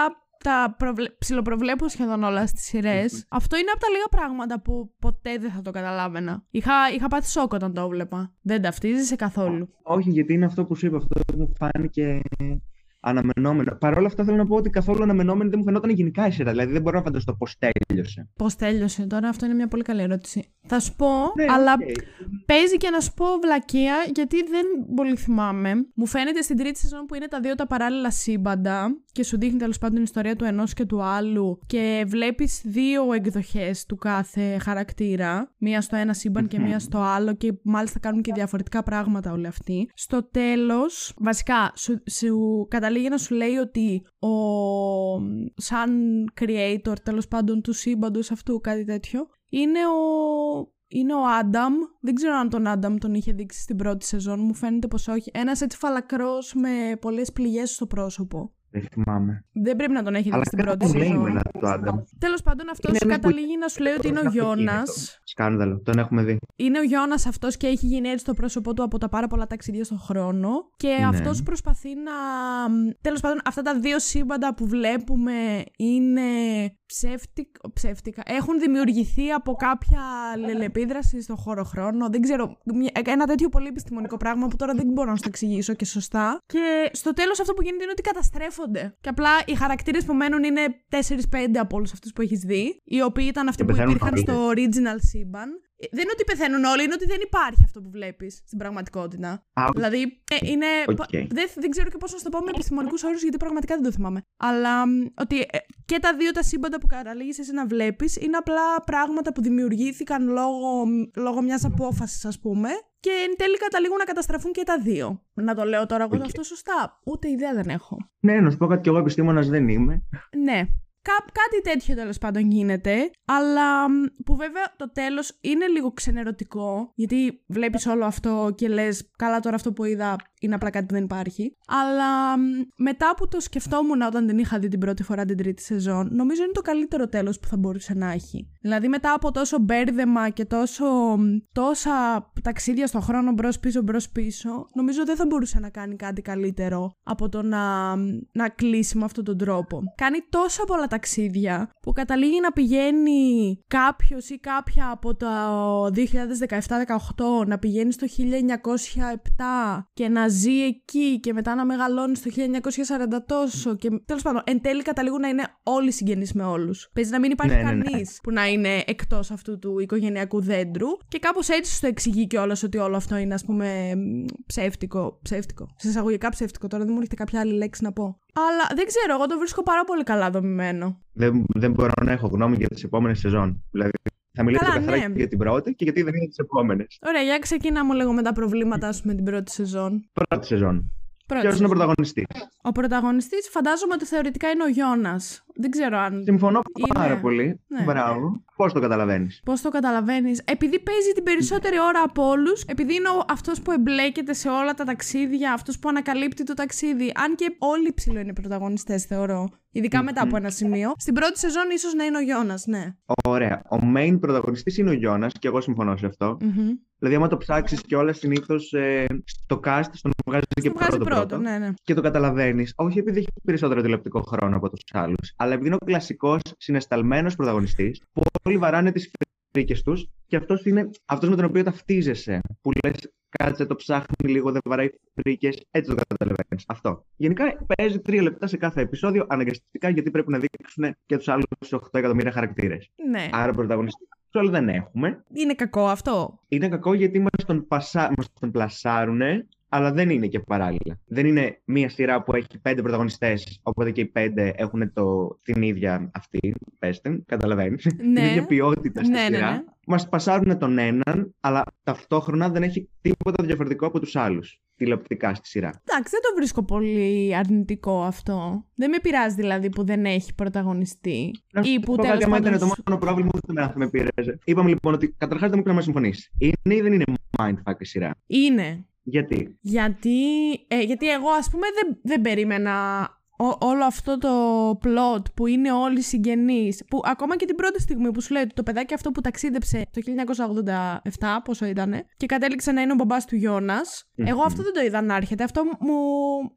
Τα προβλε... ψιλοπροβλέπω σχεδόν όλα στις σειρές. Αυτό είναι από τα λίγα πράγματα που ποτέ δεν θα το καταλάβαινα. Είχα, είχα πάθει σόκ όταν το έβλεπα. Δεν ταυτίζεσαι καθόλου. Όχι, γιατί είναι αυτό που σου είπα. Αυτό μου φάνηκε αναμενόμενο. Παρ' όλα αυτά θέλω να πω ότι καθόλου αναμενόμενο δεν μου φαινόταν γενικά η σειρά. Δηλαδή δεν μπορώ να φανταστώ πώς τέλειωσε. Πώς τέλειωσε τώρα, αυτό είναι μια πολύ καλή ερώτηση. Θα σου πω, ναι, αλλά okay. Παίζει και να σου πω βλακεία, γιατί δεν πολύ θυμάμαι. Μου φαίνεται στην τρίτη σεζόν που είναι τα δύο τα παράλληλα σύμπαντα και σου δείχνει τέλος πάντων την ιστορία του ενός και του άλλου και βλέπεις δύο εκδοχές του κάθε χαρακτήρα. Μία στο ένα σύμπαν mm-hmm. και μία στο άλλο και μάλιστα κάνουν και διαφορετικά πράγματα όλοι αυτοί. Στο τέλος, βασικά, σου, σου καταλήγει να σου λέει ότι ο σαν creator τέλος πάντων του σύμπαντος αυτού, κάτι τέτοιο, είναι ο... είναι ο Άνταμ. Δεν ξέρω αν τον Άνταμ τον είχε δείξει στην πρώτη σεζόν. Μου φαίνεται πως όχι. Ένας έτσι φαλακρός με πολλές πληγές στο πρόσωπο. Δεν θυμάμαι. Δεν πρέπει να τον έχει δείξει στην πρώτη σεζόν. Τέλος πάντων, αυτό σου καταλήγει που... να σου λέει ότι είναι ο Γιώνας. Σκάνδαλο, τον έχουμε δει. Είναι ο Γιώνας αυτός και έχει γίνει έτσι το πρόσωπό του από τα πάρα πολλά ταξίδια στον χρόνο. Και ναι. Αυτός προσπαθεί να. Τέλος πάντων, αυτά τα δύο σύμπαντα που βλέπουμε είναι ψεύτικα. ψεύτικα. Έχουν δημιουργηθεί από κάποια λελεπίδραση στον χώρο χρόνο. Δεν ξέρω. Ένα τέτοιο πολύ επιστημονικό πράγμα που τώρα δεν μπορώ να σου το εξηγήσω και σωστά. Και στο τέλος, αυτό που γίνεται είναι ότι καταστρέφει. Και απλά οι χαρακτήρες που μένουν είναι τέσσερις πέντε από όλους αυτούς που έχεις δει, οι οποίοι ήταν αυτοί που υπήρχαν όλοι. Στο original σύμπαν. Δεν είναι ότι πεθαίνουν όλοι, είναι ότι δεν υπάρχει αυτό που βλέπεις στην πραγματικότητα. Ah, δηλαδή, ε, είναι. Okay. Δεν, δεν ξέρω και πώς να το πω με επιστημονικούς όρους, γιατί πραγματικά δεν το θυμάμαι. Αλλά ότι ε, και τα δύο τα σύμπαντα που καταλήγεις εσύ να βλέπεις είναι απλά πράγματα που δημιουργήθηκαν λόγω, λόγω μιας απόφασης, ας πούμε. Και εν τέλει καταλήγουν να καταστραφούν και τα δύο. Να το λέω τώρα εγώ okay. αυτό σωστά. Ούτε ιδέα δεν έχω. Ναι, να σου πω κάτι κι εγώ επιστήμονας δεν είμαι. Ναι. Κά- κάτι τέτοιο τέλος πάντων γίνεται, αλλά που βέβαια το τέλος είναι λίγο ξενερωτικό, γιατί βλέπεις όλο αυτό και λες καλά τώρα αυτό που είδα είναι απλά κάτι που δεν υπάρχει, αλλά μετά που το σκεφτόμουν όταν την είχα δει την πρώτη φορά την τρίτη σεζόν, νομίζω είναι το καλύτερο τέλος που θα μπορούσε να έχει. Δηλαδή μετά από τόσο μπέρδεμα και τόσο, τόσα ταξίδια στον χρόνο μπρος πίσω μπρος πίσω, νομίζω δεν θα μπορούσε να κάνει κάτι καλύτερο από το να, να κλείσει με αυτόν τον τρόπο. Κάνει τόσα πολλά ταξίδια που καταλήγει να πηγαίνει κάποιος ή κάποια από το δύο χιλιάδες δεκαεπτά δεκαοκτώ να πηγαίνει στο χίλια εννιακόσια επτά και να ζει εκεί και μετά να μεγαλώνει στο χίλια εννιακόσια σαράντα τόσο και τέλος πάντων εν τέλει καταλήγουν να είναι όλοι συγγενείς με όλους. Παίζει να μην υπάρχει ναι, κανείς ναι, ναι. που να είναι εκτός αυτού του οικογενειακού δέντρου και κάπως έτσι σου το εξηγεί κιόλας ότι όλο αυτό είναι ας πούμε ψεύτικο, ψεύτικο, σε εισαγωγικά ψεύτικο, τώρα δεν μου έρχεται κάποια άλλη λέξη να πω. Αλλά δεν ξέρω, εγώ το βρίσκω πάρα πολύ καλά δομημένο. Δεν, δεν μπορώ να έχω γνώμη για τις επόμενες σεζόν. Δηλαδή, θα μιλήσω καλά, καθαρά ναι. για την πρώτη και γιατί δεν είναι τις επόμενες. Ωραία, για ξεκινά μου λίγο με τα προβλήματά σου με την πρώτη σεζόν. Πρώτη σεζόν. Ποιος είναι ο πρωταγωνιστής? Ο πρωταγωνιστής φαντάζομαι ότι θεωρητικά είναι ο Γιώνας. Δεν ξέρω αν. Συμφωνώ πάρα είναι. Πολύ. Ναι. Μπράβο. Πώς το καταλαβαίνεις? Πώς το καταλαβαίνεις? Επειδή παίζει την περισσότερη ώρα από όλους, επειδή είναι αυτός που εμπλέκεται σε όλα τα ταξίδια, αυτός που ανακαλύπτει το ταξίδι. Αν και όλοι ψηλό είναι πρωταγωνιστές, θεωρώ. Ειδικά μετά από ένα σημείο. Στην πρώτη σεζόν, ίσως να είναι ο Γιώνας, ναι. Ωραία. Ο main πρωταγωνιστής είναι ο Γιώνας και εγώ συμφωνώ σε αυτό. Mm-hmm. Δηλαδή, άμα το ψάξεις κιόλας, συνήθως ε, στο cast τον βγάζει και πρώτο, πρώτο. Ναι, ναι. Και το καταλαβαίνεις. Όχι επειδή έχει περισσότερο τηλεοπτικό χρόνο από τους άλλους. Αλλά επειδή είναι ο κλασικός συναισθαλμένος πρωταγωνιστής που όλοι βαράνε τις φρίκες τους και αυτός είναι αυτός με τον οποίο ταυτίζεσαι. Που λες, κάτσε, το ψάχνει λίγο, δεν βαράει φρίκες. Έτσι το καταλαβαίνεις. Αυτό. Γενικά παίζει τρία λεπτά σε κάθε επεισόδιο αναγκαστικά γιατί πρέπει να δείξουν και τους άλλους οκτώ εκατομμύρια χαρακτήρες. Ναι. Άρα πρωταγωνιστή. Όλοι δεν έχουμε. Είναι κακό αυτό. Είναι κακό γιατί μας τον, πασα... μας τον πλασάρουνε. Αλλά δεν είναι και παράλληλα. Δεν είναι μία σειρά που έχει πέντε πρωταγωνιστές, οπότε και οι πέντε έχουν το, την ίδια αυτή, πέστε, καταλαβαίνεις, ναι, την ίδια ποιότητα στη ναι, σειρά. Ναι, ναι. Μας πασάρουν τον έναν, αλλά ταυτόχρονα δεν έχει τίποτα διαφορετικό από τους άλλους. τηλεοπτικά στη σειρά. Εντάξει, δεν το βρίσκω πολύ αρνητικό αυτό. Δεν με πειράζει δηλαδή που δεν έχει πρωταγωνιστή. Ή που τέλος πάντων. Ήταν το μόνο πρόβλημα που δεν με πειράζει. Είπαμε λοιπόν ότι καταρχάς δεν μπορεί να μας συμφωνήσει. Είναι ή δεν είναι mindfuck η σειρά? Είναι. Γιατί? Γιατί, ε, γιατί εγώ ας πούμε δεν, δεν περίμενα ό, όλο αυτό το plot που είναι όλοι συγγενείς. Που ακόμα και την πρώτη στιγμή που σου λέει ότι το παιδάκι αυτό που ταξίδεψε το χίλια εννιακόσια ογδόντα επτά, πόσο ήτανε, και κατέληξε να είναι ο μπαμπάς του Γιώνας. Mm-hmm. Εγώ αυτό δεν το είδα να έρχεται. Αυτό μου,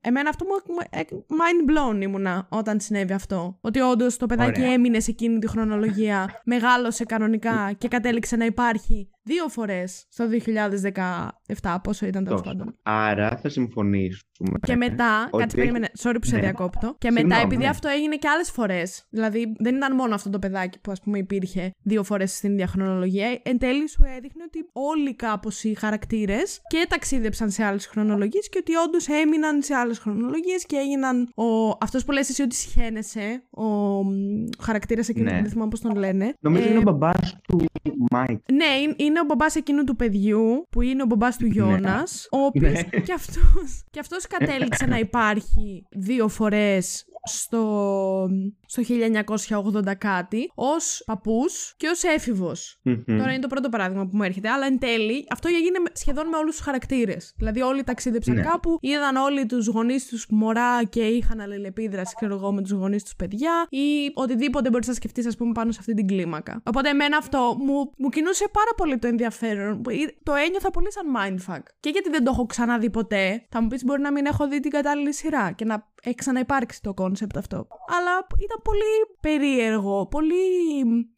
εμένα αυτό μου mind blown ήμουνα όταν συνέβη αυτό. Ότι όντως το παιδάκι Ωραία. έμεινε σε εκείνη τη χρονολογία, μεγάλωσε κανονικά και κατέληξε να υπάρχει δύο φορές στο δύο χιλιάδες δεκαεπτά, πόσο ήταν τέλος πάντων. Άρα θα συμφωνήσουμε. Και μετά, ότι... κάτι περίμενε, sorry που σε ναι. διακόπτω. Και μετά, Συγνώμη. επειδή αυτό έγινε και άλλες φορές, δηλαδή δεν ήταν μόνο αυτό το παιδάκι που ας πούμε υπήρχε δύο φορές στην ίδια χρονολογία, εν τέλει σου έδειχνε ότι όλοι κάπως οι χαρακτήρες και ταξίδεψαν σε άλλες χρονολογίες και ότι όντως έμειναν σε άλλες χρονολογίες και έγιναν ο... αυτός που λες εσύ ότι συχαίνεσαι, ο, ο χαρακτήρας εκείνος, ναι. δεν θυμάμαι πώς τον λένε. Νομίζω ε... είναι ο μπαμπάς του Μάικ. Ναι, είναι. Είναι ο μπαμπάς εκείνου του παιδιού, που είναι ο μπαμπάς του Γιώνας, ναι. ο οποίος ναι. και, αυτός, και αυτός κατέληξε να υπάρχει δύο φορές στο, στο χίλια εννιακόσια ογδόντα κάτι, ως παππούς και ως έφηβος. Mm-hmm. Τώρα είναι το πρώτο παράδειγμα που μου έρχεται, αλλά εν τέλει αυτό έγινε σχεδόν με όλους τους χαρακτήρες. Δηλαδή όλοι ταξίδεψαν ναι. κάπου, είδαν όλοι τους γονείς τους μωρά και είχαν αλληλεπίδραση, ξέρω εγώ, με τους γονείς τους παιδιά ή οτιδήποτε μπορείς να σκεφτείς, ας πούμε, πάνω σε αυτή την κλίμακα. Οπότε εμένα αυτό μου, μου κινούσε πάρα πολύ το ενδιαφέρον. Το ένιωθα πολύ σαν mindfuck. Και γιατί δεν το έχω ξαναδεί ποτέ, θα μου πεις μπορεί να μην έχω δει την κατάλληλη σειρά και να έχει ξαναυπάρξει το concept αυτό. Αλλά ήταν πολύ περίεργο, πολύ,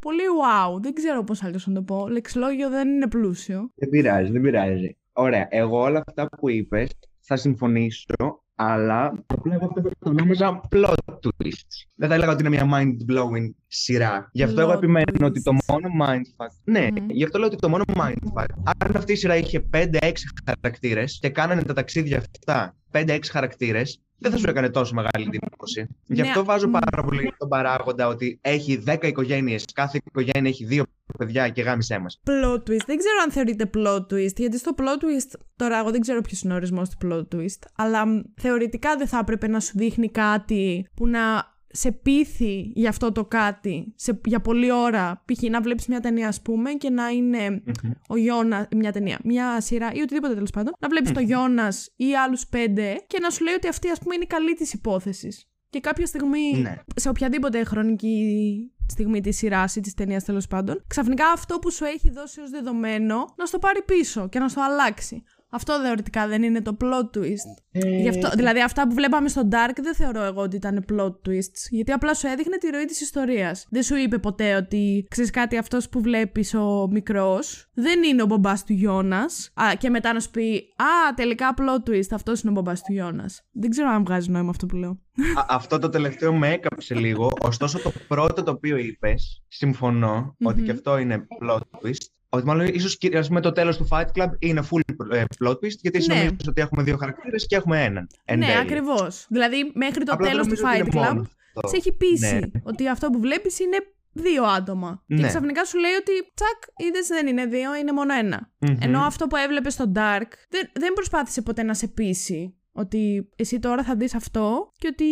πολύ wow. Δεν ξέρω πώς αλλιώς να το πω. Λεξιλόγιο δεν είναι πλούσιο. Δεν πειράζει, δεν πειράζει. Ωραία. Εγώ όλα αυτά που είπες θα συμφωνήσω, αλλά το πλέον αυτό το ονόμαζα plot twist. Δεν θα έλεγα ότι είναι μια mind-blowing σειρά. Γι' αυτό plot εγώ επιμένω twist. ότι το μόνο mindfuck. Ναι, mm. γι' αυτό λέω ότι το μόνο mindfuck. Αν αυτή η σειρά είχε πέντε έξι χαρακτήρες και κάνανε τα ταξίδια αυτά πέντε έξι χαρακτήρες, δεν θα σου έκανε τόσο μεγάλη εντύπωση. Γι' αυτό ναι. βάζω πάρα πολύ τον παράγοντα ότι έχει δέκα οικογένειες, κάθε οικογένεια έχει δύο παιδιά και γάμισέ μας. Plot twist. Δεν ξέρω αν θεωρείται plot twist, γιατί στο plot twist, τώρα εγώ δεν ξέρω ποιος είναι ο ορισμός του plot twist, αλλά θεωρητικά δεν θα έπρεπε να σου δείχνει κάτι που να σε πείθει για αυτό το κάτι σε, για πολλή ώρα. Π.χ. να βλέπεις μια ταινία, ας πούμε, και να είναι mm-hmm. ο Γιώνα, μια ταινία, μια σειρά ή οτιδήποτε τέλος πάντων. Να βλέπεις mm-hmm. τον Γιώνας ή άλλους πέντε και να σου λέει ότι αυτή, ας πούμε, είναι η καλή της υπόθεσης. Και κάποια στιγμή, ναι. σε οποιαδήποτε χρονική στιγμή της σειράς ή της ταινίας τέλος πάντων, ξαφνικά αυτό που σου έχει δώσει ως δεδομένο να στο πάρει πίσω και να στο αλλάξει. Αυτό θεωρητικά δεν είναι το plot twist. Ε... Γι' αυτό, δηλαδή αυτά που βλέπαμε στο Dark δεν θεωρώ εγώ ότι ήταν plot twists. Γιατί απλά σου έδειχνε τη ροή της ιστορίας. Δεν σου είπε ποτέ ότι ξέρεις κάτι, αυτός που βλέπεις ο μικρός δεν είναι ο μπαμπάς του Γιώνας. Α, και μετά να σου πει α, τελικά plot twist, αυτός είναι ο μπαμπάς του Γιώνας. Δεν ξέρω αν βγάζει νόημα αυτό που λέω. Α, αυτό το τελευταίο με έκαψε λίγο. Ωστόσο το πρώτο το οποίο είπες, συμφωνώ mm-hmm. ότι και αυτό είναι plot twist. Ότι μάλλον ίσως με το τέλος του Fight Club είναι full plot twist, γιατί εσύ ναι. νομίζεις ότι έχουμε δύο χαρακτήρες και έχουμε έναν. Ναι, τέλει. ακριβώς. Δηλαδή μέχρι το απλά τέλος το του Fight Club σε έχει πείσει ναι. ότι αυτό που βλέπεις είναι δύο άτομα. Ναι. Και ξαφνικά σου λέει ότι τσακ, είδες δεν είναι δύο, είναι μόνο ένα. Mm-hmm. Ενώ αυτό που έβλεπες στο Dark δεν, δεν προσπάθησε ποτέ να σε πείσει ότι εσύ τώρα θα δεις αυτό και ότι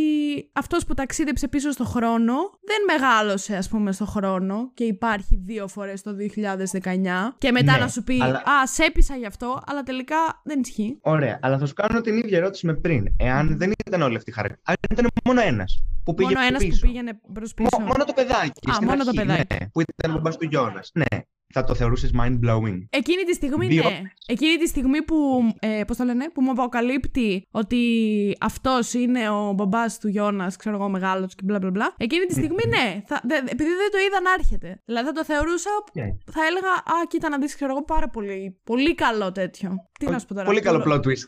αυτός που ταξίδεψε πίσω στο χρόνο δεν μεγάλωσε, ας πούμε, στο χρόνο και υπάρχει δύο φορές το δύο χιλιάδες δεκαεννιά και μετά ναι, να σου πει αλλά... α, σέπισα γι' αυτό, αλλά τελικά δεν ισχύει. Ωραία, αλλά θα σου κάνω την ίδια ερώτηση με πριν. Εάν δεν ήταν όλοι αυτοί οι χαρακτήρες, αν ήταν μόνο ένας που πήγε μόνο ένας πίσω. Που πήγαινε προς πίσω. Μό- μόνο το παιδάκι α, στην μόνο αρχή, το παιδάκι. Ναι, που ήταν ο μπαμπάς του Γιώνας. Ναι. Θα το θεωρούσες mind-blowing. Εκείνη τη στιγμή, Δύο... ναι. Εκείνη τη στιγμή που, ε, πώς το λένε, που μου αποκαλύπτει ότι αυτός είναι ο μπαμπάς του Γιώνας, ξέρω εγώ, μεγάλος και μπλα μπλα μπλα. Εκείνη τη στιγμή, ναι. Θα, δε, επειδή δεν το είδα να έρχεται. Δηλαδή θα το θεωρούσα, yeah. θα έλεγα, α, κοίτα να δεις, ξέρω εγώ, πάρα πολύ, πολύ καλό τέτοιο. Τι να σου πω τώρα. Πολύ καλό plot twist.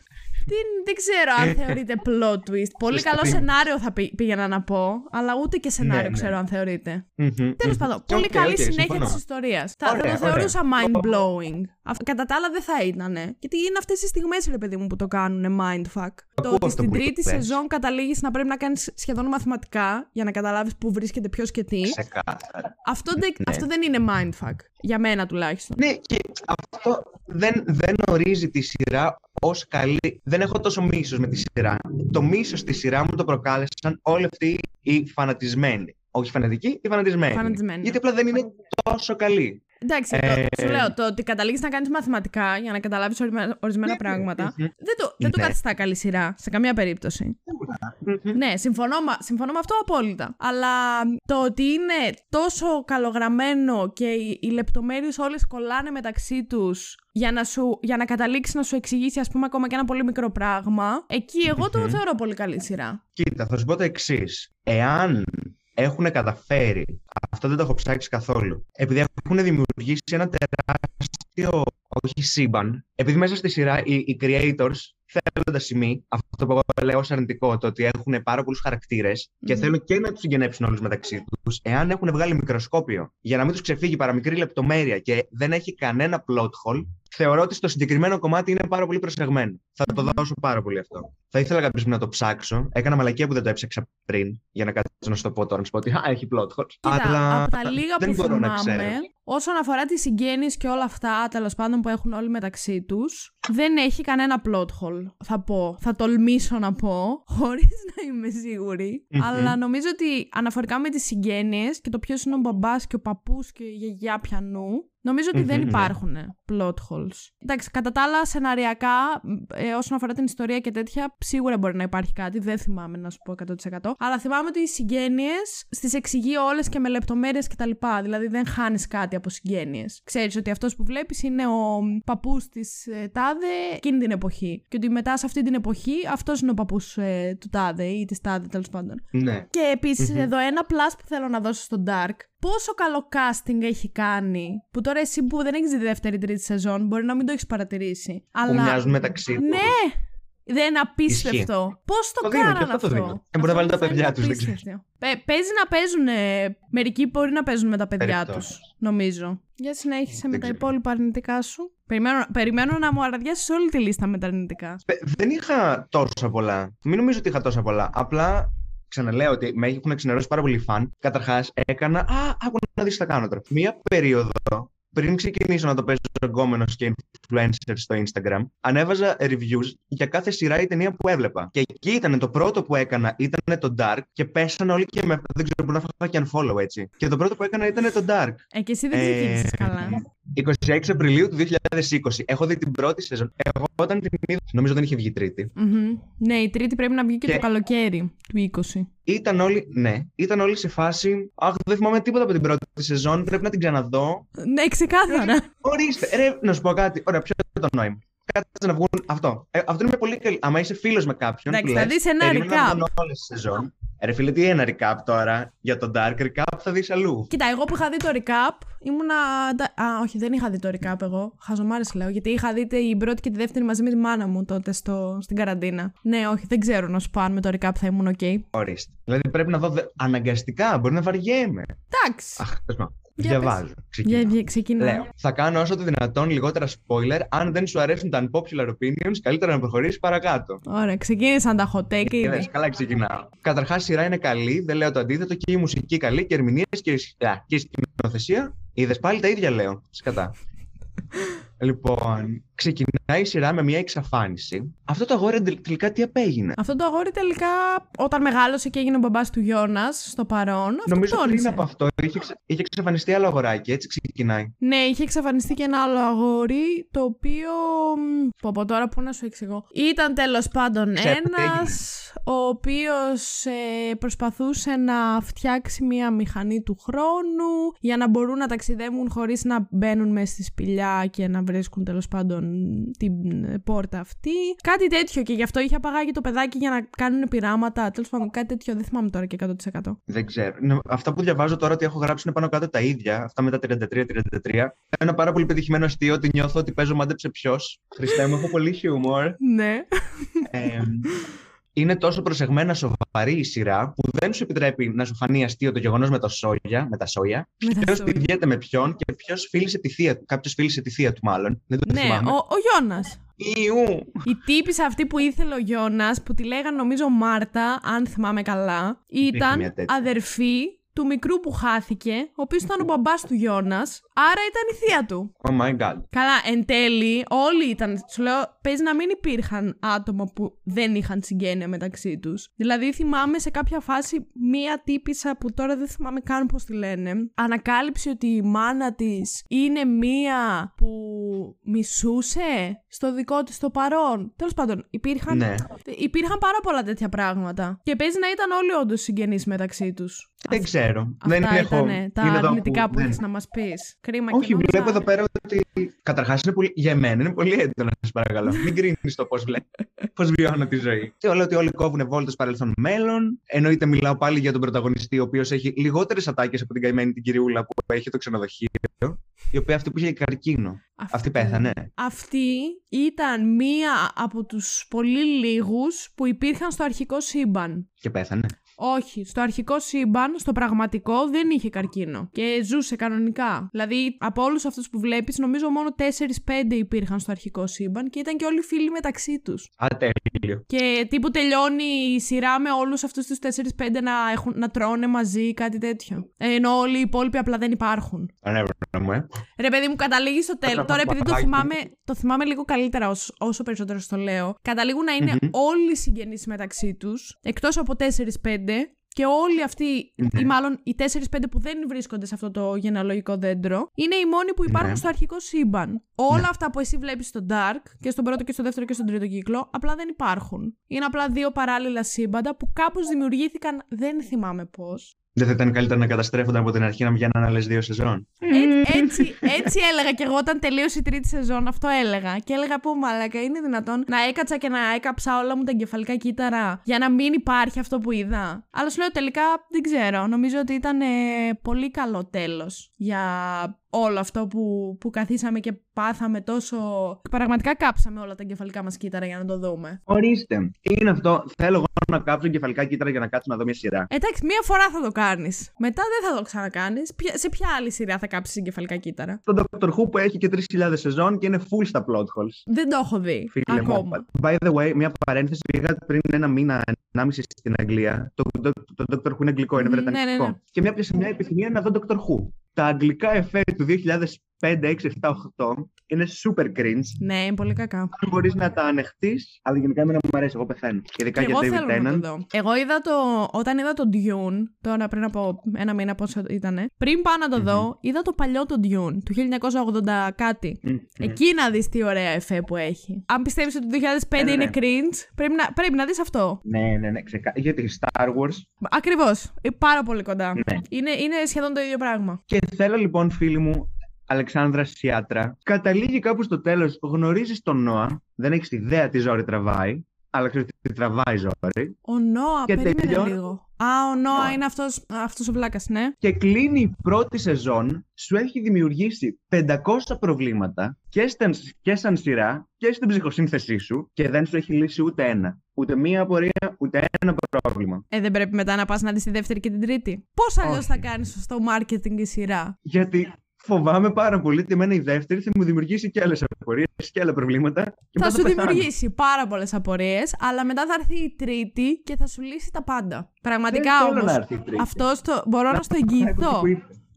Τι, δεν ξέρω αν θεωρείται plot twist. Πολύ καλό σενάριο θα πή, πήγαινα να πω, αλλά ούτε και σενάριο ναι, ναι. ξέρω αν θεωρείται. Mm-hmm. Τέλος πάντων, okay, πολύ okay, καλή okay, συνέχεια της ιστορίας. Θα, ωραία, θα το θεωρούσα mind-blowing. Oh. Κατά τα άλλα δεν θα ήτανε. Γιατί είναι αυτές οι στιγμές, ρε παιδί μου, που το κάνουνε mindfuck. Το ότι στην τρίτη σεζόν καταλήγεις να πρέπει να κάνεις σχεδόν μαθηματικά για να καταλάβεις πού βρίσκεται ποιος και τι. Αυτό, δε, ναι. αυτό δεν είναι mindfuck. Για μένα τουλάχιστον. Ναι, και αυτό δεν, δεν ορίζει τη σειρά ως καλή. Δεν έχω τόσο μίσος με τη σειρά. Το μίσος στη σειρά μου το προκάλεσαν όλοι αυτοί οι φανατισμένοι. Όχι φανατικοί, οι φανατισμένοι. φανατισμένοι. Γιατί απλά δεν είναι τόσο καλή. Εντάξει, ε... το, σου λέω, το ότι καταλήγεις να κάνεις μαθηματικά για να καταλάβεις ορισμένα ναι, πράγματα, ναι, ναι. δεν το, δεν ναι. το καθιστά καλή σειρά, σε καμία περίπτωση. Ναι, ναι συμφωνώ, συμφωνώ με αυτό απόλυτα. Αλλά το ότι είναι τόσο καλογραμμένο και οι, οι λεπτομέρειες όλες κολλάνε μεταξύ τους για να, σου, για να καταλήξει να σου εξηγήσει, ας πούμε, ακόμα και ένα πολύ μικρό πράγμα, εκεί εγώ το θεωρώ πολύ καλή σειρά. Κοίτα, θα σου πω το εξής. Εάν έχουν καταφέρει, αυτό δεν το έχω ψάξει καθόλου, επειδή έχουν δημιουργήσει ένα τεράστιο, όχι σύμπαν, επειδή μέσα στη σειρά οι, οι creators θέλουν τα σημεία, αυτό που λέω ως αρνητικό, το ότι έχουν πάρα πολλούς χαρακτήρες και mm. θέλουν και να τους συγγενέψουν όλους μεταξύ τους, εάν έχουν βγάλει μικροσκόπιο για να μην τους ξεφύγει παραμικρή λεπτομέρεια και δεν έχει κανένα plot hole, θεωρώ ότι στο συγκεκριμένο κομμάτι είναι πάρα πολύ προσεγμένο. Θα το δώσω πάρα πολύ αυτό. Θα ήθελα κάποιο να το ψάξω. Έκανα μαλακία που δεν το έψαξα πριν, για να κάτσω να σου το πω τώρα. Να σου πω ότι α, έχει plot hole. Αλλά από τα λίγα δεν που μπορώ θυμάμαι, να ξέρω. Όσον αφορά τις συγγένειες και όλα αυτά, τέλος πάντων, που έχουν όλοι μεταξύ τους, δεν έχει κανένα plot hole. Θα πω. Θα τολμήσω να πω, χωρίς να είμαι σίγουρη. Mm-hmm. Αλλά νομίζω ότι αναφορικά με τις συγγένειες και το ποιος είναι ο μπαμπάς και ο παππούς και η γιαγιά πιανού. Νομίζω ότι mm-hmm, δεν υπάρχουν yeah. plot holes. Εντάξει, κατά τα άλλα, σεναριακά, ε, όσον αφορά την ιστορία και τέτοια, σίγουρα μπορεί να υπάρχει κάτι. Δεν θυμάμαι να σου πω εκατό τοις εκατό. Αλλά θυμάμαι ότι οι συγγένειες στις εξηγεί όλες και με λεπτομέρειες κτλ. Δηλαδή, δεν χάνεις κάτι από συγγένειες. Ξέρεις ότι αυτός που βλέπεις είναι ο παππούς της ε, τάδε εκείνη την εποχή. Και ότι μετά σε αυτή την εποχή αυτός είναι ο παππούς ε, του τάδε ή της τάδε, τέλος πάντων. Ναι. Και επίσης, mm-hmm. εδώ ένα plus που θέλω να δώσω στον Dark. Πόσο καλό casting έχει κάνει, που τώρα εσύ που δεν έχεις δει δεύτερη τρίτη σεζόν, μπορεί να μην το έχεις παρατηρήσει. Που αλλά... μοιάζουν μεταξύ τους. Ναι! Δεν είναι απίστευτο. Πώς το, το κάνανε αυτό. αυτό. Το αυτό μπορεί να βάλει τα παιδιά τους. Παίζει να παίζουν. Μερικοί μπορεί να παίζουν με τα παιδιά τους, νομίζω. Για συνέχισε με τα υπόλοιπα αρνητικά σου. Περιμένω, περιμένω να μου αραδιάσεις όλη τη λίστα με τα αρνητικά. Δεν είχα τόσα πολλά. Μην νομίζω ότι είχα τόσα πολλά. Απλά. Ξαναλέω ότι με έχουν ξενερώσει πάρα πολύ φαν. Καταρχάς, έκανα. Α, άκου να δεις τι θα κάνω τώρα. Μία περίοδο, πριν ξεκινήσω να το παίζω γκόμενος και influencer στο Instagram, ανέβαζα reviews για κάθε σειρά ή ταινία που έβλεπα. Και εκεί ήταν το πρώτο που έκανα, ήταν το Dark. Και πέσανε όλοι και με. Δεν ξέρω, μπορεί να φάω και unfollow έτσι. Και το πρώτο που έκανα ήταν το Dark. Ε, και εσύ δεν ξεκίνησες ε... καλά. είκοσι έξι Απριλίου του δύο χιλιάδες είκοσι. Έχω δει την πρώτη σεζόν. Εγώ όταν την είδα, νομίζω δεν είχε βγει τρίτη. Mm-hmm. Ναι, η τρίτη πρέπει να βγει και, και το καλοκαίρι του είκοσι. Ήταν όλοι, ναι, ήταν όλοι σε φάση. Αχ, δεν θυμάμαι τίποτα από την πρώτη σεζόν. Πρέπει να την ξαναδώ. Ναι, ξεκάθαρα. Ορίστε, ρε, να σου πω κάτι. Ωραία, ποιο είναι το νόημα. Κάτσε να βγουν αυτό. Ε, αυτό είναι μια πολύ καλή. Αν είσαι φίλο με κάποιον. Εντάξει, θα δει ένα recap. Ρε φίλε, τι ένα recap τώρα για τον Dark recap, θα δεις αλλού. Κοίτα, εγώ που είχα δει το recap, ήμουνα. Α, όχι, δεν είχα δει το recap εγώ. Χαζομάρες λέω, γιατί είχα δει την πρώτη και τη δεύτερη μαζί με τη μάνα μου τότε στο... στην καραντίνα. Ναι, όχι, δεν ξέρω να σου πω αν με το recap θα ήμουν οκ. Okay. Ορίστε. Δηλαδή πρέπει να δω δε... αναγκαστικά, μπορεί να βαριέμαι. Εντάξει. Αχ, πεσμα. Διαβάζω. Ξεκινάω. Λέω. Θα κάνω όσο το δυνατόν λιγότερα spoiler. Αν δεν σου αρέσουν τα unpopular opinions, καλύτερα να προχωρήσεις παρακάτω. Ωραία, ξεκίνησαν τα hot take. Είδες, καλά ξεκινάω. Καταρχάς, η σειρά είναι καλή, δεν λέω το αντίθετο, και η μουσική καλή, και ερμηνείες και, και η σκηνοθεσία. Είδες, πάλι τα ίδια λέω. Σκατά. Λοιπόν, ξεκινάει η σειρά με μια εξαφάνιση. Αυτό το αγόρι τελικά τι απέγινε. Αυτό το αγόρι τελικά, όταν μεγάλωσε και έγινε ο μπαμπάς του Γιώνας, στο παρόν. Νομίζω ότι πριν από αυτό είχε, ξε... είχε εξαφανιστεί άλλο αγοράκι, έτσι ξεκινάει. Ναι, είχε εξαφανιστεί και ένα άλλο αγόρι, το οποίο. Πω πω τώρα, πού να σου εξηγώ. Ήταν τέλος πάντων ένας, ο οποίος ε, προσπαθούσε να φτιάξει μια μηχανή του χρόνου για να μπορούν να ταξιδεύουν χωρίς να μπαίνουν μέσα στη σπηλιά και να βρίσκουν τέλος πάντων την πόρτα αυτή. Κάτι τέτοιο, και γι' αυτό είχε απαγάγει το παιδάκι για να κάνουν πειράματα. Τέλος πάντων, κάτι τέτοιο. Δεν θυμάμαι τώρα και εκατό τοις εκατό. Δεν ξέρω. Αυτά που διαβάζω τώρα ότι έχω γράψει είναι πάνω κάτω τα ίδια. Αυτά με τα τριάντα τρία τριάντα τρία. Ένα πάρα πολύ πετυχημένο αστείο ότι νιώθω ότι παίζω μάντεψε ποιος. Χριστέ μου, έχω πολύ χιούμορ. Ναι. ε, είναι τόσο προσεγμένα σοβαρή η σειρά που δεν σου επιτρέπει να σου φανεί αστείο το γεγονός με, με τα σόγια. Ποιος πηγαίνει με ποιον και ποιος φίλησε τη θεία του. Κάποιος φίλησε τη θεία του, μάλλον. Δεν το ναι, θυμάμαι. ο, ο Γιώνας. Ιου. Η τύπισσα αυτή που ήθελε ο Γιώνας, που τη λέγανε νομίζω Μάρτα, αν θυμάμαι καλά, ήταν αδερφή του μικρού που χάθηκε, ο οποίος ήταν ο μπαμπάς του Γιώνας, άρα ήταν η θεία του. Oh my god. Καλά, εν τέλει όλοι ήταν, σου λέω, παίζει να μην υπήρχαν άτομα που δεν είχαν συγγένεια μεταξύ τους. Δηλαδή θυμάμαι σε κάποια φάση μία τύπισσα που τώρα δεν θυμάμαι καν πώς τη λένε, ανακάλυψε ότι η μάνα της είναι μία που μισούσε στο δικό της το παρόν. Τέλος πάντων, υπήρχαν, ναι. υπήρχαν πάρα πολλά τέτοια πράγματα. Και παίζει να ήταν όλοι όντως συγγενείς μεταξύ τους. Δεν Αυτά... ξέρω. Αυτά δεν έχω... ήτανε τα είναι αρνητικά που έχεις να μας πεις. Κρίμα. Όχι, και βλέπω εδώ πέρα ότι καταρχάς είναι πολύ... για εμένα είναι πολύ έντονο, σας παρακαλώ. Μην κρίνεις το πώς βλέπω, πώς βιώνω τη ζωή. Θεωρώ ότι όλοι κόβουν βόλτες παρελθόν μέλλον. Εννοείται, μιλάω πάλι για τον πρωταγωνιστή, ο οποίος έχει λιγότερες ατάκες από την καημένη την κυριούλα που έχει το ξενοδοχείο, η οποία αυτή που είχε καρκίνο. Αυτή, αυτή πέθανε. Αυτή ήταν μία από τους πολύ λίγους που υπήρχαν στο αρχικό σύμπαν. Και πέθανε. Όχι, στο αρχικό σύμπαν, στο πραγματικό, δεν είχε καρκίνο. Και ζούσε κανονικά. Δηλαδή, από όλους αυτούς που βλέπεις, νομίζω μόνο τέσσερα πέντε υπήρχαν στο αρχικό σύμπαν και ήταν και όλοι φίλοι μεταξύ τους. Α, τέλειο. Και τύπου τελειώνει η σειρά με όλους αυτούς τους τέσσερα πέντε να, έχουν, να τρώνε μαζί, κάτι τέτοιο. Ενώ όλοι οι υπόλοιποι απλά δεν υπάρχουν. Ανέβραμε. Ρε παιδί μου, καταλήγει στο τέλος. Τώρα, επειδή το θυμάμαι, το θυμάμαι λίγο καλύτερα όσο, όσο περισσότερο στο λέω, καταλήγουν να είναι mm-hmm. όλοι συγγενείς μεταξύ τους, εκτός από τέσσερα πέντε. Και όλοι αυτοί, ναι. ή μάλλον οι τέσσερις πέντε που δεν βρίσκονται σε αυτό το γενεαλογικό δέντρο, είναι οι μόνοι που υπάρχουν ναι. στο αρχικό σύμπαν. Όλα ναι. αυτά που εσύ βλέπεις στο Dark, και στον πρώτο και στο δεύτερο και στον τρίτο κύκλο, απλά δεν υπάρχουν. Είναι απλά δύο παράλληλα σύμπαντα που κάπως δημιουργήθηκαν, δεν θυμάμαι πώς. Δεν θα ήταν καλύτερα να καταστρέφονταν από την αρχή, να βγαίνουν άλλες δύο σεζόν? Έ, έτσι, έτσι έλεγα και εγώ όταν τελείωσε η τρίτη σεζόν, αυτό έλεγα. Και έλεγα πού μαλάκα είναι δυνατόν να έκατσα και να έκαψα όλα μου τα εγκεφαλικά κύτταρα για να μην υπάρχει αυτό που είδα. Αλλά σου λέω τελικά δεν ξέρω. Νομίζω ότι ήταν ε, πολύ καλό τέλος για όλο αυτό που, που καθίσαμε και πάθαμε τόσο. Πραγματικά κάψαμε όλα τα εγκεφαλικά μας κύτταρα για να το δούμε. Ορίστε. Τι είναι αυτό? Θέλω εγώ να κάψω εγκεφαλικά κύτταρα για να κάτσω να δω μια σειρά. Εντάξει, μία φορά θα το κάνεις. Μετά δεν θα το ξανακάνεις. Σε ποια άλλη σειρά θα κάψεις εγκεφαλικά κύτταρα? Το ντόκτορ Who που έχει και τρεις χιλιάδες σεζόν και είναι full στα plot holes. Δεν το έχω δει. Φίλε ακόμα. Μου. By the way, μία παρένθεση. Πήγα πριν ένα μήνα, ενάμιση στην Αγγλία. Το, το ντόκτορ Who είναι αγγλικό, είναι βρετανικό. Ναι, ναι, ναι. Και μια πιασε μια επιθυμία να δω ντόκτορ Who. Τα αγγλικά εφέ του δύο χιλιάδες πέντε, έξι, επτά, οκτώ είναι super cringe. Ναι, είναι πολύ κακά. Αν μπορείς να τα ανεχτείς, αλλά γενικά εμένα μου αρέσει, εγώ πεθαίνω. Ειδικά και για David Tennant. Εγώ είδα το. Όταν είδα το Dune, τώρα πριν από ένα μήνα πόσο ήτανε, πριν πάω να το mm-hmm. δω, είδα το παλιό το Dune, του χίλια εννιακόσια ογδόντα κάτι. Mm-hmm. Εκεί να δεις τι ωραία εφέ που έχει. Αν πιστεύεις ότι το δύο χιλιάδες πέντε ναι, είναι ναι. cringe, πρέπει να, πρέπει να δεις αυτό. Ναι, ναι, ναι, ξεκάθαρα. Γιατί Star Wars. Ακριβώς. Πάρα πολύ κοντά. Ναι. Είναι, είναι σχεδόν το ίδιο πράγμα. Και θέλω λοιπόν, φίλοι μου. Αλεξάνδρα Σιάτρα, καταλήγει κάπου στο τέλος, γνωρίζεις τον Νόα, δεν έχεις ιδέα τι ζόρι τραβάει, αλλά ξέρεις τι τραβάει ζόρι. Ο Νόα, περίμενε τελειών... λίγο. Α, ο Νόα είναι αυτός, αυτός ο βλάκας, ναι. Και κλείνει η πρώτη σεζόν, σου έχει δημιουργήσει πεντακόσια προβλήματα και, στε, και σαν σειρά και στην ψυχοσύνθεσή σου και δεν σου έχει λύσει ούτε ένα. Ούτε μία απορία, ούτε ένα πρόβλημα. Ε, δεν πρέπει μετά να πας να δεις τη δεύτερη και την τρίτη? Πώς αλλιώς θα κάνεις στο marketing η σειρά? Γιατί... φοβάμαι πάρα πολύ ότι εμένα η δεύτερη θα μου δημιουργήσει και άλλες απορίες και άλλα προβλήματα. Και θα σου θα δημιουργήσει πάρα πολλές απορίες, αλλά μετά θα έρθει η τρίτη και θα σου λύσει τα πάντα. Πραγματικά όμως, αυτό στο, μπορώ να, να στο εγγυηθώ.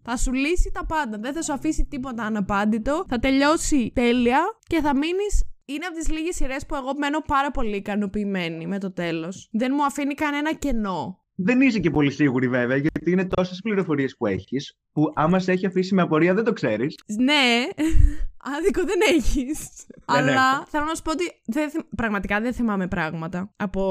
Θα σου λύσει τα πάντα, δεν θα σου αφήσει τίποτα αναπάντητο, θα τελειώσει τέλεια και θα μείνεις... Είναι από τις λίγες σειρές που εγώ μένω πάρα πολύ ικανοποιημένη με το τέλος. Δεν μου αφήνει κανένα κενό. Δεν είσαι και πολύ σίγουρη βέβαια, γιατί είναι τόσες πληροφορίες που έχεις, που άμα σε έχει αφήσει με απορία δεν το ξέρεις. Ναι, άδικο δεν έχεις. Αλλά θέλω να σου πω ότι δεν, πραγματικά δεν θυμάμαι πράγματα από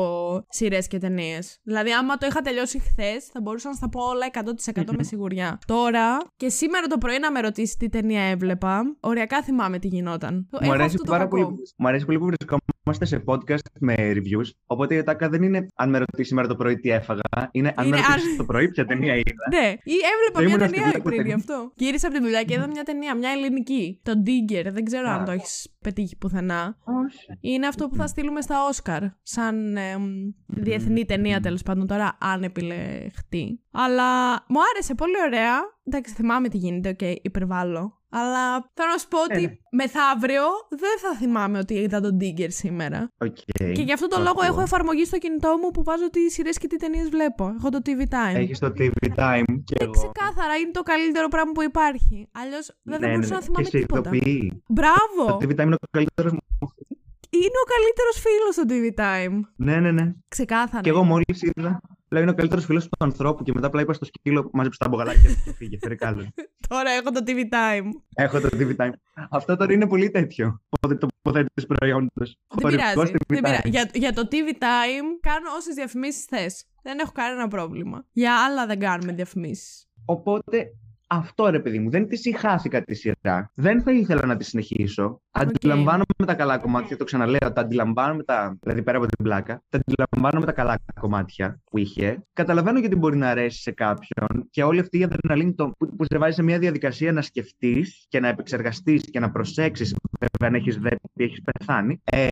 σειρές και ταινίες. Δηλαδή άμα το είχα τελειώσει χθες, θα μπορούσα να στα πω όλα εκατό τοις εκατό με σιγουριά. Τώρα και σήμερα το πρωί να με ρωτήσει τι ταινία έβλεπα, οριακά θυμάμαι τι γινόταν. Μου αρέσει, πάρα πολύ, μου αρέσει πολύ που βρισκόμαστε σε podcast με reviews, οπότε η ατάκα δεν είναι αν με ρωτήσει σήμερα το πρωί τι έφαγα, είναι αν είναι με ρωτήσει α... το πρωί ποια ταινία είδα. Ναι, ή έβλεπα μια ταινία πριν γι' αυτό. Γύρισα από τη δουλειά και είδα μια ταινία, μια ελληνική. Το Digger, δεν ξέρω αν το έχεις πετύχει πουθενά. Όχι. Είναι αυτό που θα στείλουμε στα Όσκαρ, σαν ε, διεθνή ταινία τέλος πάντων τώρα, αν επιλεχτεί. Αλλά μου άρεσε, πολύ ωραία. Εντάξει, θυμάμαι τι γίνεται, οκ, okay, υπερβάλλω. Αλλά θέλω να σου πω ότι yeah. μεθαύριο δεν θα θυμάμαι ότι είδα τον Digger σήμερα. Okay. Και γι' αυτόν τον okay. λόγο έχω εφαρμογή στο κινητό μου που βάζω τι σειρές και τι ταινίες βλέπω. Έχω το τι βι Time. Έχεις το τι βι Time και εγώ. Ξεκάθαρα είναι το καλύτερο πράγμα που υπάρχει. Αλλιώς δεν ναι, θα μπορούσα ναι. να θυμάμαι και τίποτα. Ειδοποιεί. Μπράβο! Το τι βι Time είναι ο καλύτερος μου. Είναι ο καλύτερος φίλος στο τι βι Time. Ναι, ναι, ναι. Ξεκάθαρα. Και εγώ μόλις είδα. Λέω είναι ο καλύτερος φίλος του ανθρώπου και μετά απλά είπα στο σκύλο μάζεψε τα μπογαλάκια και φύγε. Τώρα έχω το τι βι Time. Έχω το τι βι Time. Αυτό τώρα είναι πολύ τέτοιο. Το τοποθέτης προϊόντος. Δεν πειράζει. Δεν πειράζει. Για, για το τι βι Time κάνω όσες διαφημίσεις θες. Δεν έχω κανένα πρόβλημα. Για άλλα δεν κάνουμε διαφημίσεις. Οπότε αυτό ρε παιδί μου, δεν τη συγχάθηκα τη σειρά. Δεν θα ήθελα να τη συνεχίσω. Αντιλαμβάνομαι okay. τα καλά κομμάτια, το ξαναλέω. Τα αντιλαμβάνομαι τα. Δηλαδή πέρα από την πλάκα. Τα αντιλαμβάνομαι τα καλά κομμάτια που είχε. Καταλαβαίνω γιατί μπορεί να αρέσει σε κάποιον και όλη αυτή η αδρεναλίνη που σε βάζει σε μια διαδικασία να σκεφτεί και να επεξεργαστεί και να προσέξει. Βέβαια, αν έχει δει ότι έχει πεθάνει. Ε,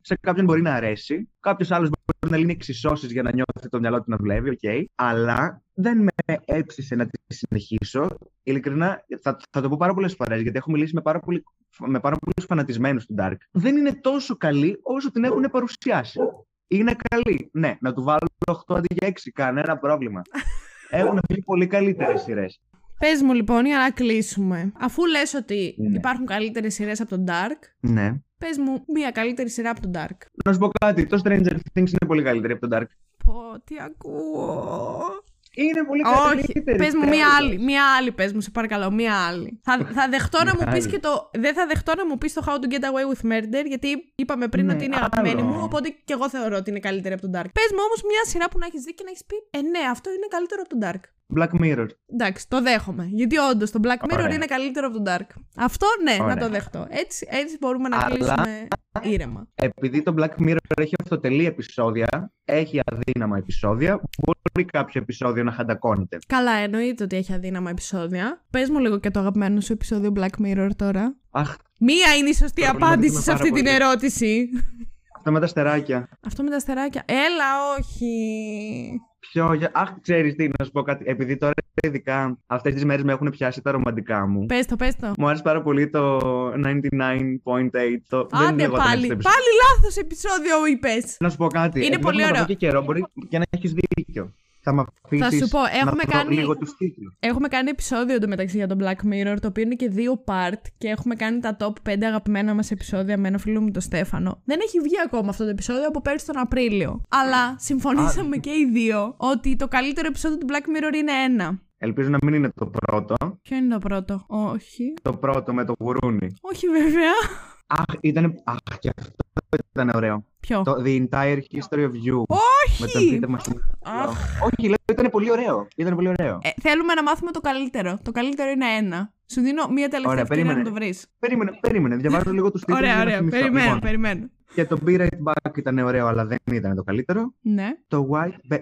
σε κάποιον μπορεί να αρέσει. Κάποιο άλλο μπορεί να λύνει εξισώσει για να νιώθει το μυαλό του να δουλεύει, okay. Αλλά. Δεν με έψησε να τη συνεχίσω. Ειλικρινά, θα, θα το πω πάρα πολλές φορές, γιατί έχω μιλήσει με πάρα, πολύ, με πάρα πολλούς φανατισμένους του Dark. Δεν είναι τόσο καλή όσο την έχουν παρουσιάσει. Είναι καλή. Ναι, να του βάλω οκτώ αντί για έξι, κανένα πρόβλημα. Έχουν βγει πολύ καλύτερες σειρές. Πες μου λοιπόν, για να κλείσουμε. Αφού λες ότι ναι. υπάρχουν καλύτερες σειρές από τον Dark, ναι. πες μου μία καλύτερη σειρά από τον Dark. Να σου πω κάτι. Το Stranger Things είναι πολύ καλύτερη από τον Dark. Πω, τι ακούω. Είναι πολύ καλύτερη. Πες μου μία άλλη, μία άλλη πες μου, σε παρακαλώ, μία άλλη. Θα, θα δεχτώ να μου πεις και το... Δεν θα δεχτώ να μου πεις το How to Get Away with Murder, γιατί είπαμε πριν ναι, ότι είναι αγαπημένη άλλο. Μου, οπότε και εγώ θεωρώ ότι είναι καλύτερη από τον Dark. Πες μου όμως μία σειρά που να έχεις δει και να έχεις πει, ε ναι, αυτό είναι καλύτερο από τον Dark. Black Mirror. Εντάξει, το δέχομαι. Γιατί όντως το Black Mirror Ωραία. Είναι καλύτερο από τον Dark. Αυτό ναι, Ωραία. Να το δεχτώ. Έτσι, έτσι μπορούμε να Αλλά... κλείσουμε ήρεμα. Επειδή το Black Mirror έχει αυτοτελή επεισόδια, έχει αδύναμα επεισόδια, μπορεί κάποιο επεισόδιο να χαντακώνεται. Καλά, εννοείται ότι έχει αδύναμα επεισόδια. Πες μου λίγο και το αγαπημένο σου επεισόδιο Black Mirror τώρα. Αχ. Μία είναι η σωστή απάντηση σε αυτή πολύ. Την ερώτηση. Αυτό με τα στεράκια. Αυτό με τα στεράκια. Έλα, όχι. Πιο... Αχ, ξέρεις τι, να σου πω κάτι. Επειδή τώρα ειδικά αυτές τις μέρες με έχουν πιάσει τα ρομαντικά μου. Πες το, πες το. Μου άρεσε πάρα πολύ το ενενήντα εννιά κόμμα οκτώ. Το... Άντε δεν πάλι. Πάλι λάθος επεισόδιο είπες. Να σου πω κάτι. Είναι επειδή πολύ ωραίο. Και καιρό μπορεί και να έχεις δίκιο. Θα με αφήσεις θα σου πω, έχουμε να κάνει... λίγο τους τίτλους. Έχουμε κάνει επεισόδιο εντωμεταξύ για τον Black Mirror, το οποίο είναι και δύο part και έχουμε κάνει τα top πέντε αγαπημένα μας επεισόδια με ένα φίλο μου τον Στέφανο. Δεν έχει βγει ακόμα αυτό το επεισόδιο από πέρσι τον Απρίλιο. Αλλά συμφωνήσαμε και οι δύο ότι το καλύτερο επεισόδιο του Black Mirror είναι ένα. Ελπίζω να μην είναι το πρώτο. Ποιο είναι το πρώτο? Όχι. Το πρώτο με το γουρούνι. Όχι βέβαια. Αχ, ήταν... Αχ, και αυτό ήταν ωραίο. Ποιο? Το The Entire History of You. Όχι! Αχ. Μας... Oh. Όχι, λέω, ήταν πολύ ωραίο. Ήταν πολύ ωραίο. Ε, θέλουμε να μάθουμε το καλύτερο. Το καλύτερο είναι ένα. Σου δίνω μία τελευταία ευκαιρία να το βρεις. Περίμενε, περίμενε. Διαβάζω λίγο τους τίτλους. Ωραία, ωραία. Περιμένω, λοιπόν. περιμένω. Και το Be Right Back ήταν ωραίο, αλλά δεν ήταν το καλύτερο. Ναι. Το White Bear.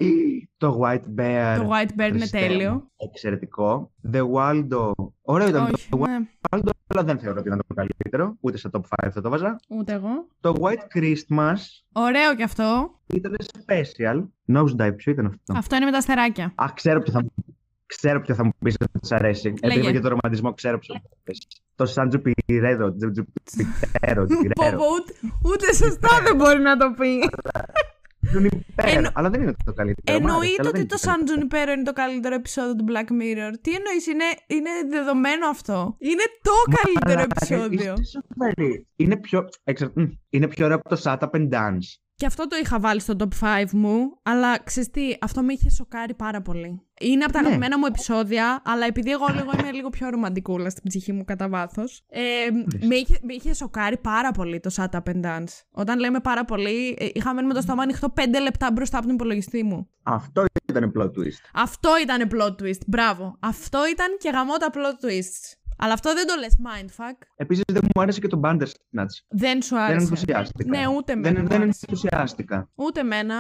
Το White Bear, το White Bear είναι τέλειο. Εξαιρετικό. The Waldo. Ωραίο ήταν Όχι, το ναι. Waldo, αλλά δεν θεωρώ ότι ήταν το καλύτερο. Ούτε στα top πέντε θα το βάζα. Ούτε εγώ. Το White Christmas. Ωραίο κι αυτό. Ήταν special. Nosedive, ποιο ήταν αυτό? Αυτό είναι με τα αστεράκια. Α, ξέρω ποιο θα μου πει. Ξέρω ποιο θα μου πεις ότι της αρέσει. Επειδή είμαι για τον ρομαντισμό, ξέρω ποιο θα μου πεις. Το Σαν Τζουπιρέδο. Ούτε σωστά δεν μπορεί να το πει. Εν... αλλά δεν είναι το καλύτερο. Εννοείται ότι το San Junipero είναι το καλύτερο επεισόδιο του Black Mirror. Τι εννοείς, είναι, είναι δεδομένο αυτό. Είναι το καλύτερο Μα, επεισόδιο. Είναι πιο, εξερ... είναι πιο ωραίο από το Shut Up and Dance. Και αυτό το είχα βάλει στο top πέντε μου, αλλά ξέρεις τι, αυτό με είχε σοκάρει πάρα πολύ. Είναι από τα ναι. αγαπημένα μου επεισόδια, αλλά επειδή εγώ λίγο είμαι λίγο πιο ρομαντικούλα στην ψυχή μου κατά βάθος, ε, με, είχε, με είχε σοκάρει πάρα πολύ το Shut Up and Dance. Όταν λέμε πάρα πολύ, ε, είχα μένει με το στόμα ανοιχτό πέντε λεπτά μπροστά από τον υπολογιστή μου. Αυτό ήταν plot twist. Αυτό ήταν plot twist, μπράβο. Αυτό ήταν και γαμώτα plot twists. Αλλά αυτό δεν το λες mindfuck. Επίσης δεν μου άρεσε και το Bandersnatch. Δεν σου άρεσε. Δεν ενθουσιάστηκα. Ναι, ούτε εμένα. Δεν, δεν ενθουσιάστηκα. Ούτε εμένα.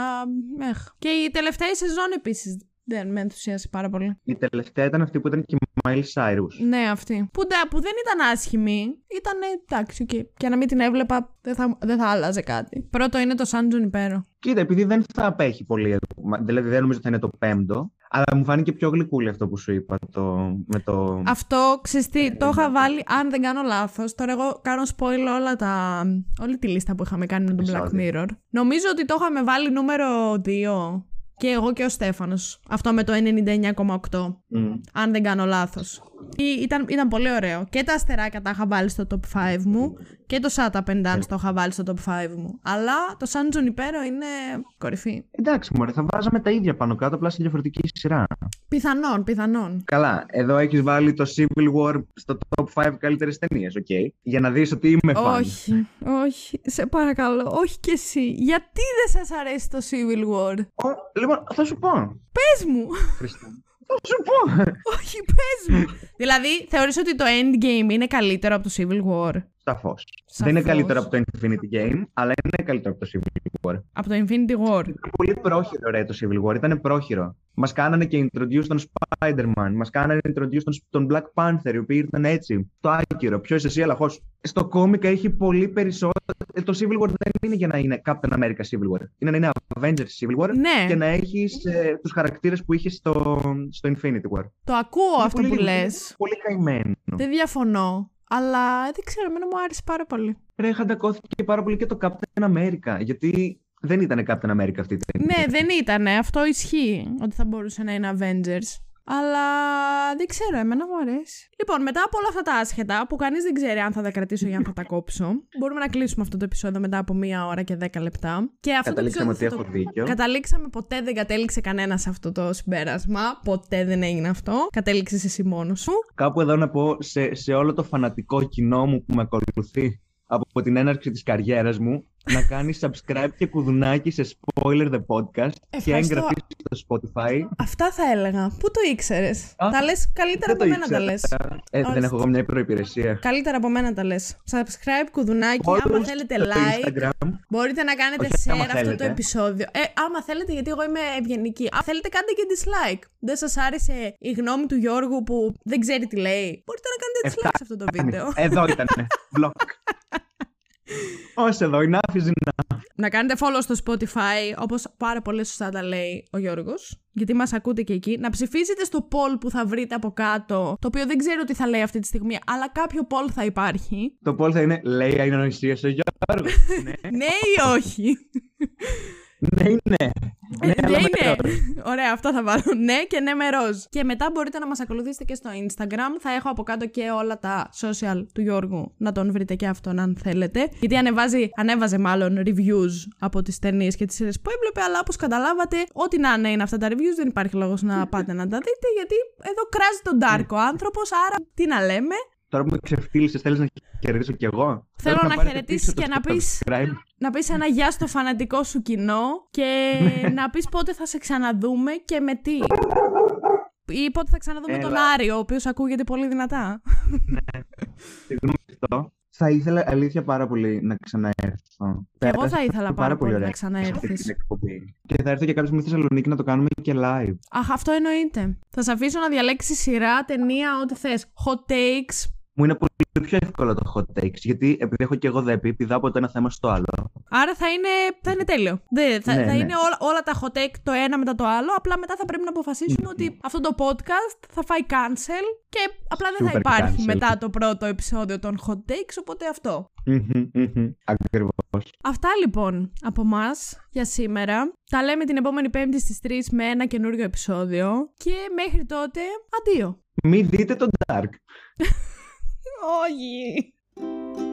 Μέχ. Και η τελευταία σεζόν επίσης δεν με ενθουσιάσε πάρα πολύ. Η τελευταία ήταν αυτή που ήταν και η Miley Cyrus. Ναι, αυτή. Που, ντα, που δεν ήταν άσχημη. Ήταν εντάξει, και, και να μην την έβλεπα δεν θα, δεν θα άλλαζε κάτι. Πρώτο είναι το San Junipero. Κοίτα, επειδή δεν θα απέχει πολύ. Δηλαδή δεν νομίζω ότι θα είναι το πέμπτο. Αλλά μου φάνηκε πιο γλυκούλη αυτό που σου είπα. Το, με το... Αυτό ξεστή, το είχα βάλει, αν δεν κάνω λάθος. Τώρα εγώ κάνω spoil όλα τα, όλη τη λίστα που είχαμε κάνει με τον Black Mirror. Νομίζω ότι το είχαμε βάλει νούμερο δύο. Και εγώ και ο Στέφανος. Αυτό με το ενενήντα εννιά κόμμα οκτώ. Mm. Αν δεν κάνω λάθος. Ήταν, ήταν πολύ ωραίο. Και τα αστεράκια τα είχα βάλει στο top πέντε μου. Και το Shut Up and Dance το είχα βάλει στο top πέντε μου. Αλλά το San Junipero είναι κορυφή. Εντάξει, μωρέ, θα βάζαμε τα ίδια πάνω κάτω, απλά σε διαφορετική σειρά. Πιθανόν, πιθανόν. Καλά. Εδώ έχεις βάλει το Civil War στο top πέντε καλύτερες ταινίες, οκ. Okay. Για να δεις ότι είμαι fan. Όχι, όχι. Σε παρακαλώ, όχι κι εσύ. Γιατί δεν σας αρέσει το Civil War? Ο, λοιπόν, θα σου πω. Πες μου. Θα σου πω. Όχι, πες μου. Δηλαδή, θεωρείς ότι το Endgame είναι καλύτερο από το Civil War? Σαφώς. Δεν είναι καλύτερο από το Infinity Game, αλλά είναι καλύτερο από το Civil War. Από το Infinity War. Ήταν πολύ πρόχειρο, ρε, το Civil War. Ήταν πρόχειρο. Μας κάνανε και introduce τον Spider-Man. Μας κάνανε introduce τον Black Panther, οι οποίοι ήρθαν έτσι. Το άκυρο. Ποιο είσαι εσύ, αλλαχώ. Στο κόμικα έχει πολύ περισσότερο. Το Civil War δεν είναι για να είναι Captain America Civil War. Είναι να είναι Avengers Civil War, ναι. Και να έχεις ε, τους χαρακτήρες που είχες στο, στο Infinity War. Το ακούω είναι αυτό πολύ, που λες. Πολύ καημένο. Δεν διαφωνώ. Αλλά δεν ξέρω, εμένα μου άρεσε πάρα πολύ. Ρε, χαντακώθηκε πάρα πολύ και το Captain America. Γιατί δεν ήταν Captain America αυτή η ταινία. Ναι, δεν ήταν. Αυτό ισχύει. Ότι θα μπορούσε να είναι Avengers. Αλλά δεν ξέρω, εμένα μου αρέσει. Λοιπόν, μετά από όλα αυτά τα άσχετα, που κανείς δεν ξέρει αν θα τα κρατήσω ή αν θα τα κόψω, μπορούμε να κλείσουμε αυτό το επεισόδιο μετά από μία ώρα και δέκα λεπτά. Και αυτό καταλήξαμε ότι έχω δίκιο. Καταλήξαμε, ποτέ δεν κατέληξε κανένα σε αυτό το συμπέρασμα. Ποτέ δεν έγινε αυτό. Κατέληξες εσύ μόνος σου. Κάπου εδώ να πω σε, σε όλο το φανατικό κοινό μου που με ακολουθεί από την έναρξη της καριέρας μου, να κάνεις subscribe και κουδουνάκι σε Spoiler The Podcast. Ευχαριστώ. Και εγγραφή στο Spotify. Αυτά θα έλεγα. Πού το ήξερες? Α, τα λες καλύτερα από μένα, τα λες. Ε, δεν έχω εγώ μια προϋπηρεσία. Καλύτερα από μένα τα λες. Subscribe, κουδουνάκι, όλους, άμα θέλετε like. Instagram. Μπορείτε να κάνετε share αυτό θέλετε. Το επεισόδιο. Ε, άμα θέλετε, γιατί εγώ είμαι ευγενική. Αν θέλετε, κάντε και dislike. Δεν σας άρεσε η γνώμη του Γιώργου που δεν ξέρει τι λέει? Μπορείτε να κάνετε dislike σε αυτό το βίντεο. Εδώ ήτανε. Block. Όσο εδώ, enough is enough. Να κάνετε follow στο Spotify, όπως πάρα πολύ σωστά τα λέει ο Γιώργος, γιατί μας ακούτε και εκεί. Να ψηφίσετε στο poll που θα βρείτε από κάτω, το οποίο δεν ξέρω τι θα λέει αυτή τη στιγμή, αλλά κάποιο poll θα υπάρχει. Το poll θα είναι, λέει ανοησία στο Γιώργο. Ναι. Ναι ή όχι? Ναι, ναι. Ναι, ναι, ναι. Ωραία, αυτό θα βάλω. Ναι και ναι με ροζ. Και μετά μπορείτε να μας ακολουθήσετε και στο Instagram. Θα έχω από κάτω και όλα τα social του Γιώργου. Να τον βρείτε και αυτόν αν θέλετε. Γιατί ανεβάζει, ανέβαζε μάλλον reviews από τις ταινίες και τις σειρές που έβλεπε. Αλλά όπως καταλάβατε, ό,τι να είναι, είναι αυτά τα reviews. Δεν υπάρχει λόγος να πάτε να τα δείτε. Γιατί εδώ κράζει τον Dark ο άνθρωπος. Άρα τι να λέμε. Τώρα που με ξεφτύλισες, θέλεις να χαιρετήσω κι εγώ? Θέλω, Θέλω να, να χαιρετήσεις και να πεις, να πεις ένα γεια στο φανατικό σου κοινό και να πεις πότε θα σε ξαναδούμε και με τι. Ή πότε θα ξαναδούμε Έλα. τον Άριο, ο οποίος ακούγεται πολύ δυνατά. Ναι, συγγνώμη. Θα ήθελα αλήθεια πάρα πολύ να ξαναέρθω. Και εγώ θα ήθελα πάρα, πάρα πολύ ωραία, να ξαναέρθεις. Και θα έρθω και κάποιος μου στη Θεσσαλονίκη να το κάνουμε και live. Αχ, αυτό εννοείται. Θα σε αφήσω να διαλέξεις σειρά, ταινία, ό,τι θες. Hot takes. Μου είναι πολύ πιο εύκολο το hot takes, γιατί επειδή έχω και εγώ δέπη, πηδάω από το ένα θέμα στο άλλο. Άρα θα είναι, θα είναι τέλειο. Δε, θα, ναι, θα ναι. είναι όλα, όλα τα hot take το ένα μετά το άλλο, απλά μετά θα πρέπει να αποφασίσουν mm-hmm. ότι αυτό το podcast θα φάει cancel και απλά δεν Super θα υπάρχει cancel. Μετά το πρώτο επεισόδιο των hot takes, οπότε αυτό. Mm-hmm, mm-hmm. Ακριβώς. Αυτά λοιπόν από μας για σήμερα. Τα λέμε την επόμενη Πέμπτη στις τρεις με ένα καινούριο επεισόδιο και μέχρι τότε, αντίο. Μην δείτε τον Dark. Όχι.